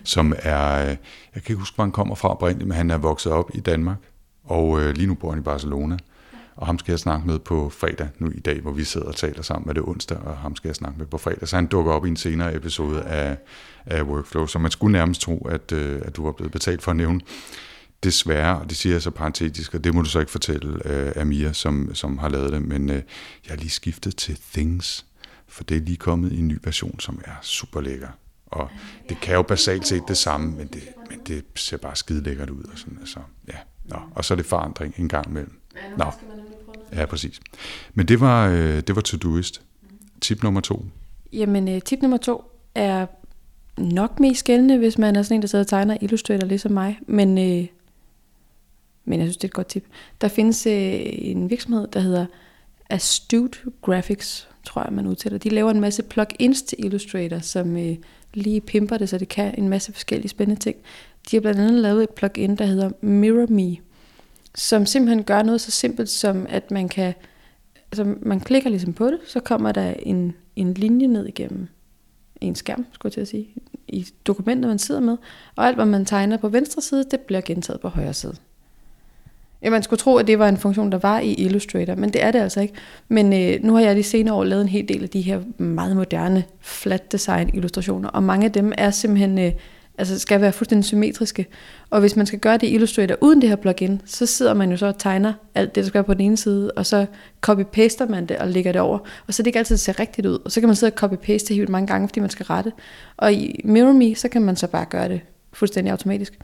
Som er, jeg kan ikke huske, hvor han kommer fra oprindeligt, men han er vokset op i Danmark, og øh, lige nu bor han i Barcelona. Og ham skal jeg snakke med på fredag, nu i dag, hvor vi sidder og taler sammen, med det onsdag, og ham skal jeg snakke med på fredag. Så han dukker op i en senere episode af, af Workflow, så man skulle nærmest tro, at, at du var blevet betalt for at nævne. Desværre, og det siger jeg så parentetisk, og det må du så ikke fortælle uh, Amir, som, som har lavet det, men uh, jeg har lige skiftet til Things, for det er lige kommet i en ny version, som er super lækker. Og det kan jo basalt set det samme, men det, men det ser bare skide lækkert ud. Og, sådan, altså, ja. Nå, og så er det forandring en gang imellem. Ja, Nå. Ja, præcis. Men det var, øh, det var Todoist. Tip nummer to? Jamen, øh, tip nummer to er nok mest gældende, hvis man er sådan en, der sidder og tegner Illustrator, ligesom mig. Men, øh, men jeg synes, det er et godt tip. Der findes øh, en virksomhed, der hedder Astute Graphics, tror jeg, man udtaler. De laver en masse plugins til Illustrator, som øh, lige pimper det, så det kan en masse forskellige spændende ting. De har blandt andet lavet et plugin, der hedder Mirror Me, som simpelthen gør noget så simpelt som, at man kan, altså man klikker ligesom på det, så kommer der en, en linje ned igennem en skærm, skulle jeg til at sige, i dokumenter, man sidder med, og alt, hvad man tegner på venstre side, det bliver gentaget på højre side. Ja, man skulle tro, at det var en funktion, der var i Illustrator, men det er det altså ikke. Men øh, nu har jeg de senere år lavet en hel del af de her meget moderne flat design illustrationer, og mange af dem er simpelthen... Øh, Altså skal være fuldstændig symmetriske. Og hvis man skal gøre det i Illustrator uden det her plugin, så sidder man jo så og tegner alt det, der skal være på den ene side, og så copy-paster man det og lægger det over. Og så det ikke altid ser rigtigt ud. Og så kan man sidde og copy-paste helt mange gange, fordi man skal rette. Og i Mirror Me, så kan man så bare gøre det fuldstændig automatisk.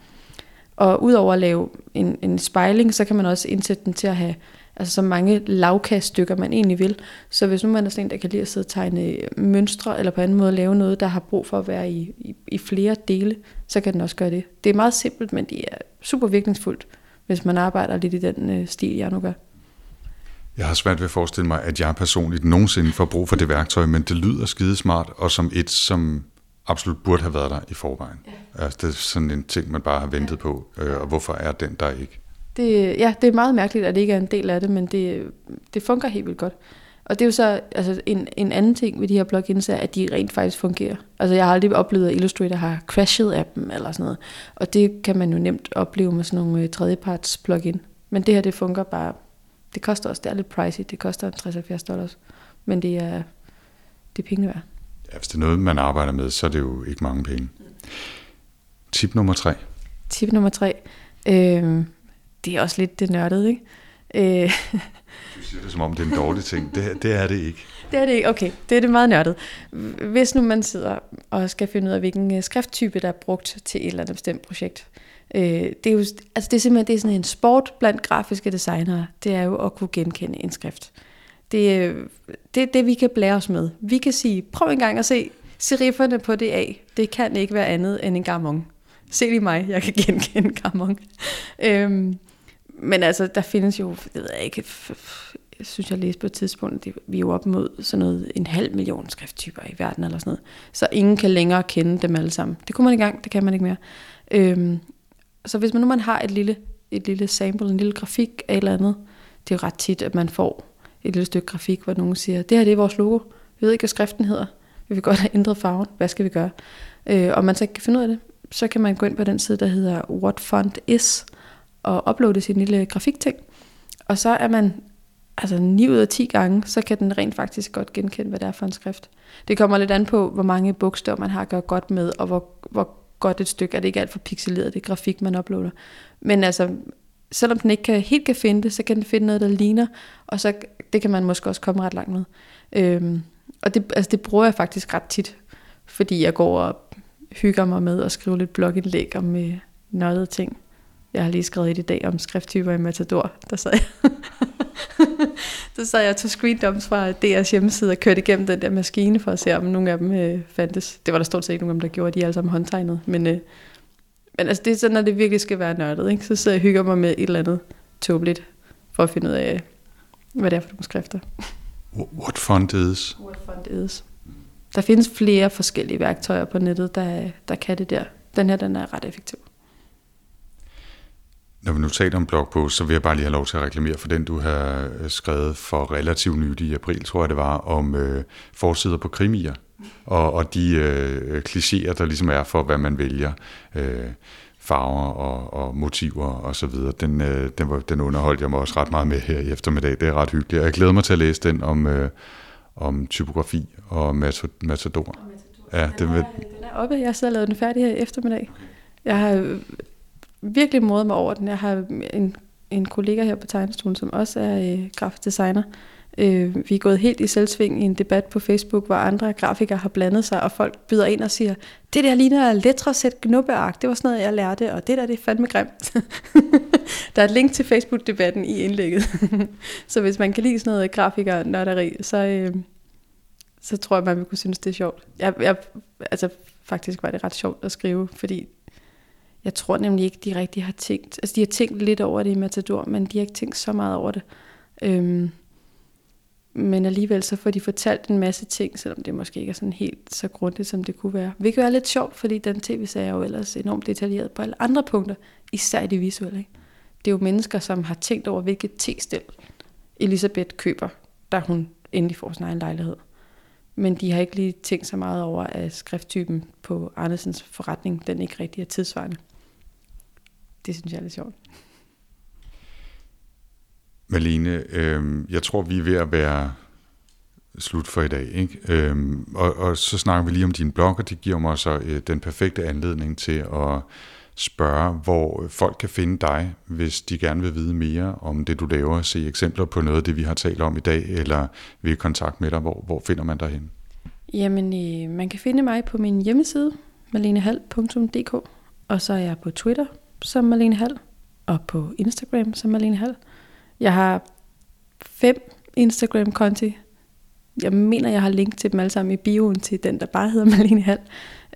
Og udover at lave en, en spejling, så kan man også indsætte den til at have altså så mange lavkagestykker man egentlig vil. Så hvis nu man er sådan en, der kan lide at sidde og tegne mønstre, eller på anden måde lave noget, der har brug for at være i, i, i flere dele, så kan den også gøre det. Det er meget simpelt, men det er super virkningsfuldt, hvis man arbejder lidt i den øh, stil, jeg nu gør. Jeg har svært ved at forestille mig, at jeg personligt nogensinde får brug for det værktøj, men det lyder skidesmart, og som et, som absolut burde have været der i forvejen. Ja. Altså, det er sådan en ting, man bare har ventet ja. på, øh, og hvorfor er den der ikke? Det, ja, det er meget mærkeligt, at det ikke er en del af det, men det, det fungerer helt vildt godt. Og det er jo så altså en, en anden ting ved de her plugins, er, at de rent faktisk fungerer. Altså jeg har aldrig oplevet, at Illustrator har crashet af dem eller sådan noget. Og det kan man jo nemt opleve med sådan nogle tredjeparts plugin. Men det her, det fungerer bare. Det koster også, det er lidt pricey, det koster tres til halvfjerds dollars, men det er, det er penge værd. Ja, hvis det er noget, man arbejder med, så er det jo ikke mange penge. Mm. Tip nummer tre. Tip nummer tre. Øh, det er også lidt det nørdede, ikke? Øh. Du siger det, som om det er en dårlig ting. Det, det er det ikke. Det er det ikke, okay. Det er det meget nørdede. Hvis nu man sidder og skal finde ud af, hvilken skrifttype, der er brugt til et eller andet bestemt projekt, det er jo, altså det er simpelthen det er sådan en sport blandt grafiske designere, det er jo at kunne genkende en skrift. Det er det, det vi kan blære os med. Vi kan sige, prøv en gang at se serifferne på det A. Det kan ikke være andet end en Garamond. Se lige mig, jeg kan genkende Garamond. øhm, men altså, der findes jo, det ved jeg ikke, jeg synes jeg læste på et tidspunkt, det, vi er jo op mod sådan noget, en halv million skrifttyper i verden eller sådan noget. Så ingen kan længere kende dem alle sammen. Det kunne man engang, det kan man ikke mere. Øhm, Så hvis man nu man har et lille, et lille sample, en lille grafik af et eller andet, det er jo ret tit, at man får et lille stykke grafik, hvor nogen siger, det her det er vores logo, vi ved ikke, hvad skriften hedder, vi vil godt have ændret farven, hvad skal vi gøre? Øh, og man så ikke kan finde ud af det, så kan man gå ind på den side, der hedder What Font Is, og uploade sin lille grafikting, og så er man, altså ni ud af ti gange, så kan den rent faktisk godt genkende, hvad det er for en skrift. Det kommer lidt an på, hvor mange bogstaver man har at gøre godt med, og hvor, hvor godt et stykke, at det ikke er alt for pixeleret, det grafik, man uploader. Men altså, selvom den ikke kan, helt kan finde det, så kan den finde noget, der ligner, og så, det kan man måske også komme ret langt med. Øhm, og det, altså, det bruger jeg faktisk ret tit, fordi jeg går og hygger mig med at skrive lidt blogindlæg om øh, nøjede ting. Jeg har lige skrevet et i dag om skrifttyper i Matador. Der sad jeg, der sad jeg og tog screendoms fra D R's hjemmeside og kørte igennem den der maskine for at se, om nogle af dem øh, fandtes. Det var der stort set ikke nogen af dem, der gjorde, de alle sammen håndtegnet. Men, øh, men altså, det er sådan, at det virkelig skal være nørdet, ikke? Så sidder jeg og hygger mig med et eller andet tåbeligt for at finde ud af, hvad det er for nogle skrifter. What font is? What font is. Der findes flere forskellige værktøjer på nettet, der, der kan det der. Den her, den er ret effektiv. Når vi nu taler om blogpost, så vil jeg bare lige have lov til at reklamere for den, du har skrevet for relativt nyt i april, tror jeg det var, om øh, forsider på krimier, og, og de øh, klichéer, der ligesom er for, hvad man vælger, øh, farver og, og motiver og så videre. Den, øh, den, var, den underholdt jeg mig også ret meget med her i eftermiddag. Det er ret hyggeligt, og jeg glæder mig til at læse den om, øh, om typografi og Matador. Ja, den, er, den er oppe, jeg har siddet og lavet den færdig her i eftermiddag. Jeg har virkelig måde mig over den. Jeg har en, en kollega her på tegnestuen, som også er øh, grafisk designer. Øh, vi er gået helt i selvsving i en debat på Facebook, hvor andre grafikere har blandet sig, og folk byder ind og siger, det der ligner lettersæt gnubbeark, det var sådan noget, jeg lærte, og det der, det er fandme grimt. Der er et link til Facebook-debatten i indlægget. Så hvis man kan lide sådan noget grafiker-nørderi, så, øh, så tror jeg, man vil kunne synes, det er sjovt. Jeg, jeg, altså, faktisk var det ret sjovt at skrive, fordi jeg tror nemlig ikke, de rigtig har tænkt. Altså, de har tænkt lidt over det i Matador, men de har ikke tænkt så meget over det. Øhm, men alligevel så får de fortalt en masse ting, selvom det måske ikke er sådan helt så grundigt, som det kunne være. Hvilket er lidt sjovt, fordi den tv-serie er jo ellers enormt detaljeret på alle andre punkter, især i det visuelle, ikke? Det er jo mennesker, som har tænkt over, hvilket testel Elisabeth køber, da hun endelig får sin egen lejlighed. Men de har ikke lige tænkt så meget over, at skrifttypen på Andersens forretning, den ikke rigtig er tidsvarende. Det synes jeg er lidt sjovt. Malene, øh, jeg tror, vi er ved at være slut for i dag, ikke? Øh, og, og så snakker vi lige om din blog, og det giver mig så øh, den perfekte anledning til at spørge, hvor folk kan finde dig, hvis de gerne vil vide mere om det, du laver, se eksempler på noget af det, vi har talt om i dag, eller vil i kontakt med dig. Hvor, hvor finder man dig henne? Jamen, øh, man kan finde mig på min hjemmeside, malene hald punktum d k, og så er jeg på Twitter som Malene Hald, og på Instagram som Malene Hald. Jeg har fem Instagram-konti. Jeg mener, jeg har link til dem alle sammen i bioen til den, der bare hedder Malene Hald.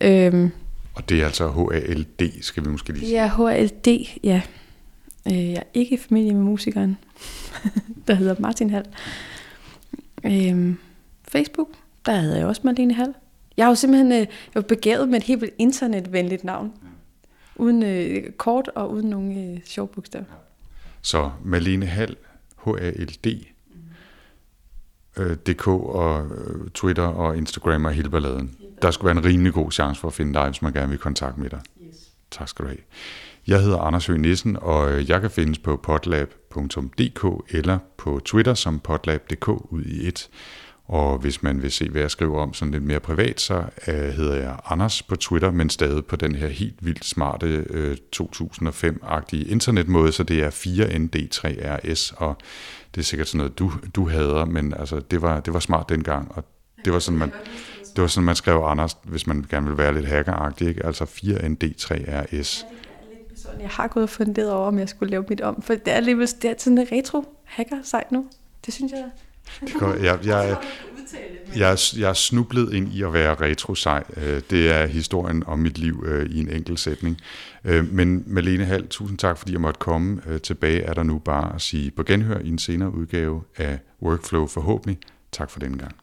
Øhm, og det er altså H A L D, skal vi måske lige sige. Ja, H A L D, ja. Øh, jeg er ikke i familie med musikeren, der hedder Martin Hald. Øhm, Facebook, der hedder jeg også Malene Hald. Jeg er jo simpelthen øh, jeg var begavet med et helt internetvenligt navn. Uden øh, kort og uden nogen øh, sjove bogstaver. Så Malene Hald, H A L D, D K og Twitter og Instagram og hele balladen. Der skulle være en rimelig god chance for at finde dig, hvis man gerne vil i kontakt med dig. Yes. Tak skal du have. Jeg hedder Anders Høgh Nissen, og jeg kan findes på potlab punktum d k eller på Twitter som potlab punktum d k ud i et. Og hvis man vil se, hvad jeg skriver om sådan lidt mere privat, så hedder jeg Anders på Twitter, men stadig på den her helt vildt smarte to tusind og fem-agtige internetmåde, så det er fire N D tre R S, og det er sikkert sådan noget, du, du hader, men altså, det, var, det var smart dengang, og det var sådan, man, det var sådan, man skrev Anders, hvis man gerne ville være lidt hackeragtig, ikke? Altså fire N D tre R S. Jeg har gået og funderet over, om jeg skulle lave mit om, for det er lidt sådan en retro-hacker-sejt nu, det synes jeg. Godt, jeg, jeg, jeg, jeg er snublet ind i at være retro-sej. Det er historien om mit liv i en enkelt sætning. Men Malene Hald, tusind tak, fordi jeg måtte komme. Tilbage er der nu bare at sige på genhør i en senere udgave af Workflow forhåbentlig. Tak for denne gang.